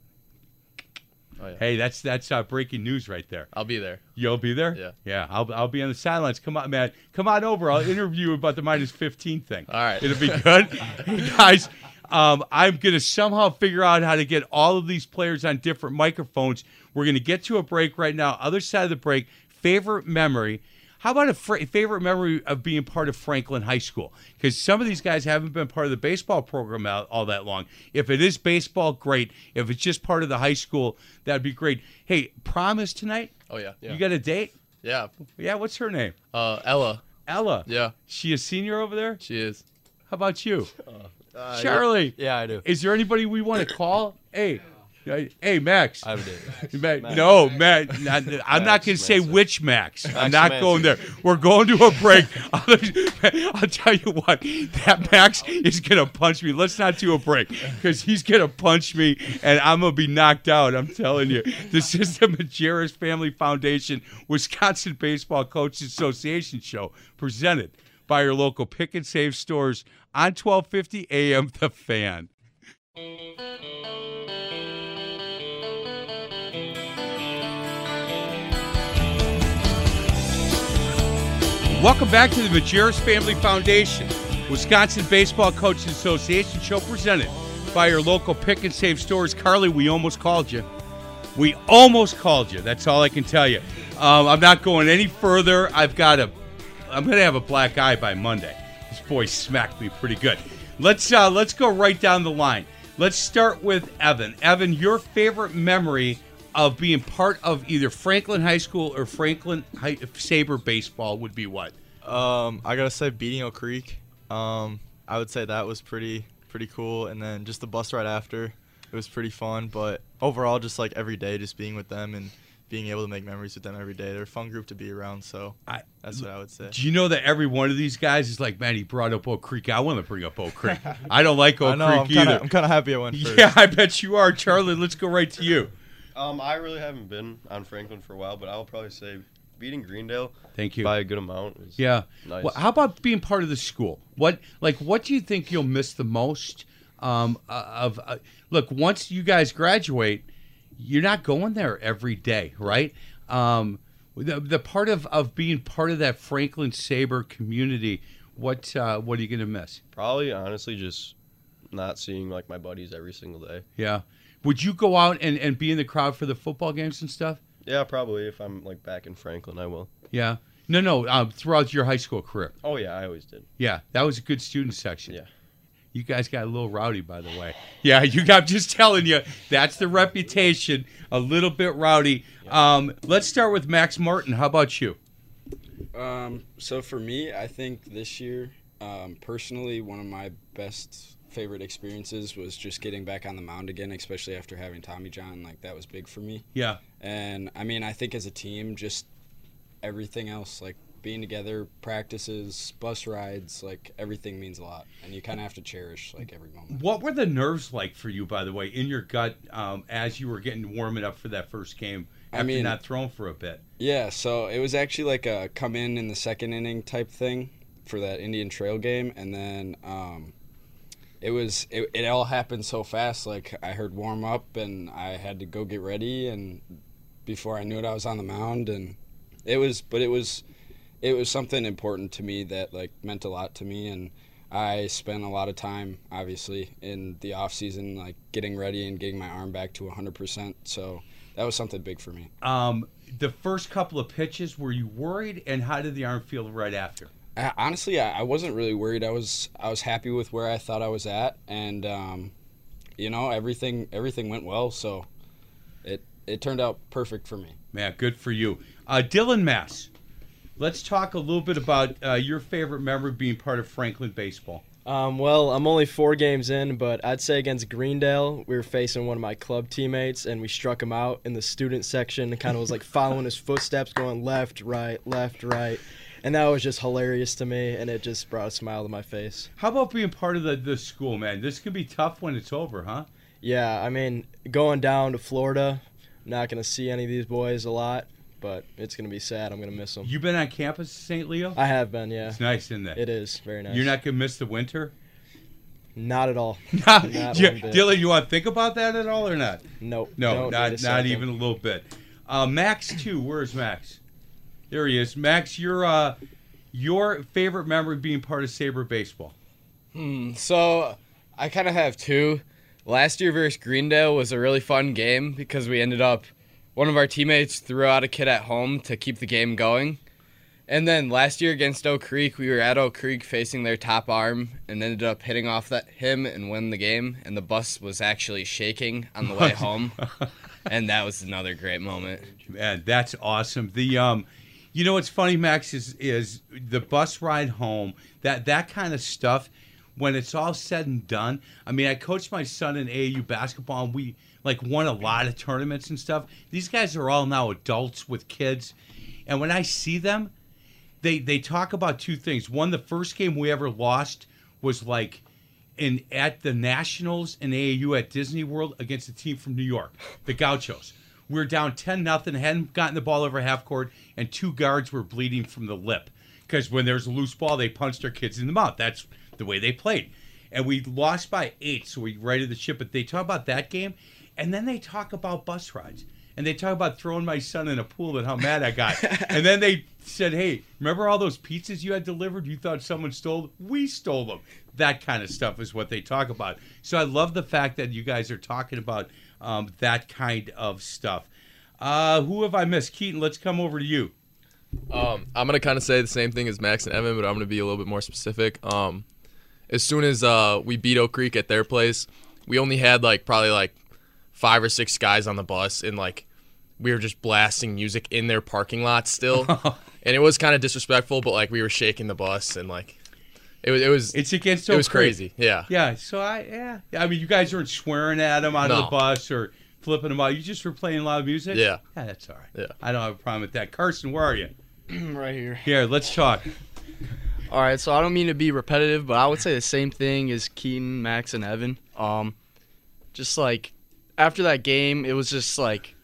Oh, yeah. Hey, that's breaking news right there. I'll be there. You'll be there? Yeah. Yeah, I'll be on the sidelines. Come on, man. Come on over. I'll interview you about the minus 15 thing. All right. It'll be good. Guys, I'm going to somehow figure out how to get all of these players on different microphones. We're going to get to a break right now. Other side of the break, favorite memory. How about a favorite memory of being part of Franklin High School? Because some of these guys haven't been part of the baseball program all that long. If it is baseball, great. If it's just part of the high school, that'd be great. Hey, prom is tonight? Oh, yeah. You got a date? Yeah. Yeah, what's her name? Ella. Ella? Yeah. She a senior over there? She is. How about you? Charlie. Yeah, I do. Is there anybody we want to call? Hey, Max. I would do it. Max. No, Max. I'm not going to say which Max. I'm not going there. We're going to a break. I'll tell you what, that Max is going to punch me. Let's not do a break because he's going to punch me and I'm going to be knocked out. I'm telling you. This is the Majerus Family Foundation Wisconsin Baseball Coaches Association show presented by your local Pick 'n Save stores on 1250 AM The Fan. Welcome back to the Majerus Family Foundation, Wisconsin Baseball Coaches Association show presented by your local Pick 'n Save stores. Carly, we almost called you. We almost called you. That's all I can tell you. I'm not going any further. I'm going to have a black eye by Monday. This boy smacked me pretty good. Let's go right down the line. Let's start with Evan. Evan, your favorite memory of being part of either Franklin High School or Franklin Sabre baseball would be what? I gotta say beating Oak Creek. I would say that was pretty cool, and then just the bus ride after, it was pretty fun. But overall, just like every day, just being with them and being able to make memories with them every day. They're a fun group to be around, so that's what I would say. Do you know that every one of these guys is like, man, he brought up Oak Creek. I want to bring up Oak Creek. I don't like Oak Creek either. I'm kind of happy I went first. Yeah, I bet you are. Charlie, let's go right to you. I really haven't been on Franklin for a while, but I'll probably say beating Greendale by a good amount is nice. Well, how about being part of the school? What do you think you'll miss the most? Look, once you guys graduate, you're not going there every day, right? The part of being part of that Franklin Sabre community, what are you gonna miss? Probably, honestly, just not seeing like my buddies every single day. Yeah. Would you go out and be in the crowd for the football games and stuff? Yeah, probably. If I'm like back in Franklin, I will. Yeah. No. Throughout your high school career. Oh yeah, I always did. Yeah, that was a good student section. Yeah. You guys got a little rowdy, by the way. Yeah, I'm just telling you, that's the reputation, a little bit rowdy. Let's start with Max Martin. How about you? So for me, I think this year, personally, one of my best favorite experiences was just getting back on the mound again, especially after having Tommy John. Like, that was big for me. Yeah. And, I mean, I think as a team, just everything else, like, being together, practices, bus rides, like everything means a lot, and you kind of have to cherish like every moment. What were the nerves like for you, by the way, in your gut as you were getting warming up for that first game after not throwing for a bit? Yeah, so it was actually like a come in the second inning type thing for that Indian Trail game, and then it all happened so fast. Like, I heard warm up, and I had to go get ready, and before I knew it, I was on the mound, and it was something important to me that like meant a lot to me, and I spent a lot of time obviously in the off season like getting ready and getting my arm back to 100%. So that was something big for me. The first couple of pitches, were you worried, and how did the arm feel right after? Honestly, I wasn't really worried. I was happy with where I thought I was at, and everything went well. So it turned out perfect for me. Man, good for you. Dylan Mass. Let's talk a little bit about your favorite memory being part of Franklin baseball. Well, I'm only 4 games in, but I'd say against Greendale, we were facing one of my club teammates, and we struck him out in the student section. It kind of was like following his footsteps, going left, right. And that was just hilarious to me, and it just brought a smile to my face. How about being part of the school, man? This can be tough when it's over, huh? Yeah, I mean, going down to Florida, not going to see any of these boys a lot. But it's going to be sad. I'm going to miss them. You've been on campus, St. Leo? I have been, yeah. It's nice, isn't it? It is, very nice. You're not going to miss the winter? Not at all. Not Dylan, you want to think about that at all or not? Nope. No, not even a little bit. Max, too. Where's Max? There he is. Max, your favorite memory being part of Sabre baseball? So I kind of have two. Last year versus Greendale was a really fun game because we ended up – one of our teammates threw out a kid at home to keep the game going. And then last year against Oak Creek, we were at Oak Creek facing their top arm and ended up hitting off him and win the game. And the bus was actually shaking on the way home. And that was another great moment. Man, that's awesome. The, you know what's funny, Max, is the bus ride home, that kind of stuff, when it's all said and done. I mean, I coached my son in AAU basketball, and we – like won a lot of tournaments and stuff. These guys are all now adults with kids. And when I see them, they talk about two things. One, the first game we ever lost was like at the Nationals in AAU at Disney World against a team from New York, the Gauchos. We were down 10-0, hadn't gotten the ball over half court, and 2 guards were bleeding from the lip. Because when there's a loose ball, they punched their kids in the mouth. That's the way they played. And we lost by 8, so we righted the ship. But they talk about that game. And then they talk about bus rides. And they talk about throwing my son in a pool and how mad I got. And then they said, hey, remember all those pizzas you had delivered? You thought someone stole them? We stole them. That kind of stuff is what they talk about. So I love the fact that you guys are talking about that kind of stuff. Who have I missed? Keaton, let's come over to you. I'm going to kind of say the same thing as Max and Evan, but I'm going to be a little bit more specific. As soon as we beat Oak Creek at their place, we only had like probably like 5 or 6 guys on the bus, and like we were just blasting music in their parking lot still. And it was kind of disrespectful, but like we were shaking the bus, and like it was crazy. Yeah. So I mean, you guys weren't swearing at them out of the bus or flipping them out. You just were playing loud music. Yeah, that's all right. Yeah, I don't have a problem with that. Carson, where are you? Right here. Here, let's talk. All right, so I don't mean to be repetitive, but I would say the same thing as Keaton, Max, and Evan. Just like, after that game, it was just like,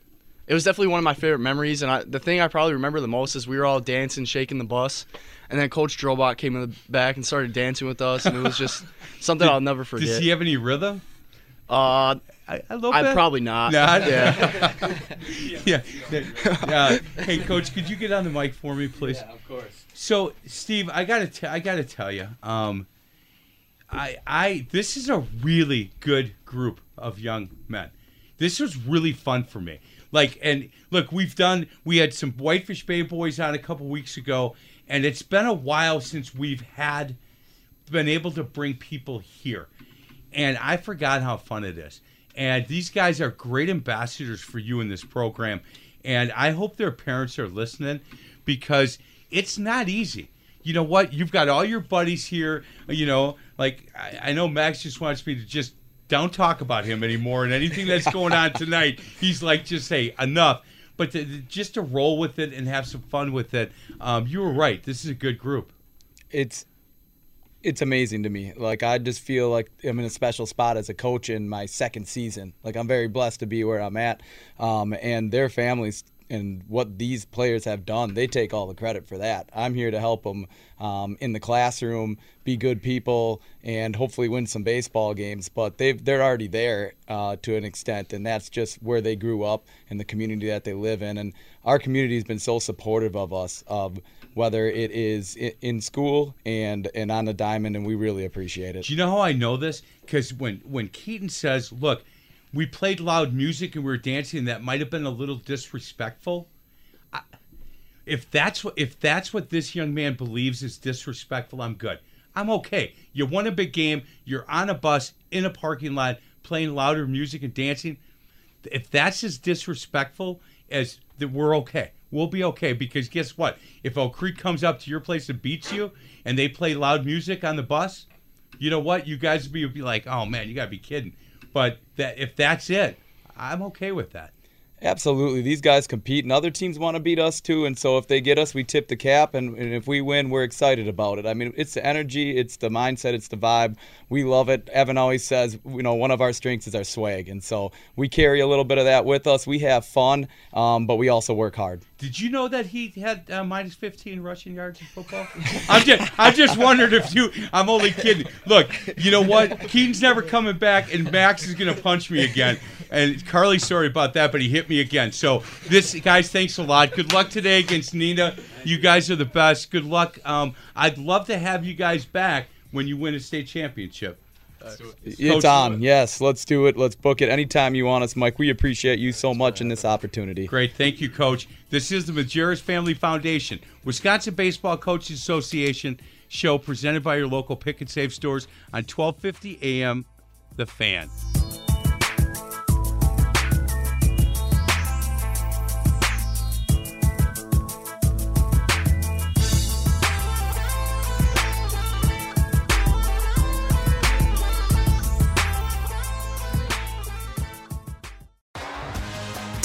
it was definitely one of my favorite memories. And the thing I probably remember the most is we were all dancing, shaking the bus. And then Coach Drobot came in the back and started dancing with us. And it was just something I'll never forget. Does he have any rhythm? A little bit. Probably not. Hey, Coach, could you get on the mic for me, please? Yeah, of course. So, Steve, I gotta tell you, this is a really good group of young men. This was really fun for me. Like, and look, we had some Whitefish Bay boys on a couple weeks ago, and it's been a while since we've been able to bring people here. And I forgot how fun it is. And these guys are great ambassadors for you in this program. And I hope their parents are listening, because it's not easy. You know what? You've got all your buddies here. You know, like, I know Max just wants me to just don't talk about him anymore and anything that's going on tonight. He's like, just say enough. But just to roll with it and have some fun with it, you were right. This is a good group. It's amazing to me. Like, I just feel like I'm in a special spot as a coach in my second season. Like, I'm very blessed to be where I'm at. And their families and what these players have done, they take all the credit for that. I'm here to help them in the classroom, be good people, and hopefully win some baseball games. But they're already there to an extent, and that's just where they grew up and the community that they live in. And our community has been so supportive of us, whether it is in school and on the diamond, and we really appreciate it. Do you know how I know this? Because when Keaton says, look, we played loud music and we were dancing, and that might have been a little disrespectful. If that's what this young man believes is disrespectful, I'm good. I'm okay. You won a big game. You're on a bus in a parking lot playing louder music and dancing. If that's as disrespectful as that, we're okay. We'll be okay, because guess what? If Oak Creek comes up to your place and beats you and they play loud music on the bus, you know what? You guys will be like, oh, man, you got to be kidding. But if that's it, I'm okay with that. Absolutely. These guys compete, and other teams want to beat us too. And so if they get us, we tip the cap, and if we win, we're excited about it. I mean, it's the energy, it's the mindset, it's the vibe. We love it. Evan always says, you know, one of our strengths is our swag. And so we carry a little bit of that with us. We have fun, but we also work hard. Did you know that he had minus 15 rushing yards in football? I just wondered if you – I'm only kidding. Look, you know what? Keaton's never coming back, and Max is going to punch me again. And Carly, sorry about that, but he hit me again. So, guys, thanks a lot. Good luck today against Nina. You guys are the best. Good luck. I'd love to have you guys back when you win a state championship. It's on. Yes, let's do it. Let's book it anytime you want us, Mike. We appreciate you so much in this opportunity. Great. Thank you, Coach. This is the Majerus Family Foundation, Wisconsin Baseball Coaches Association show, presented by your local Pick 'n Save stores on 1250 AM, The Fan.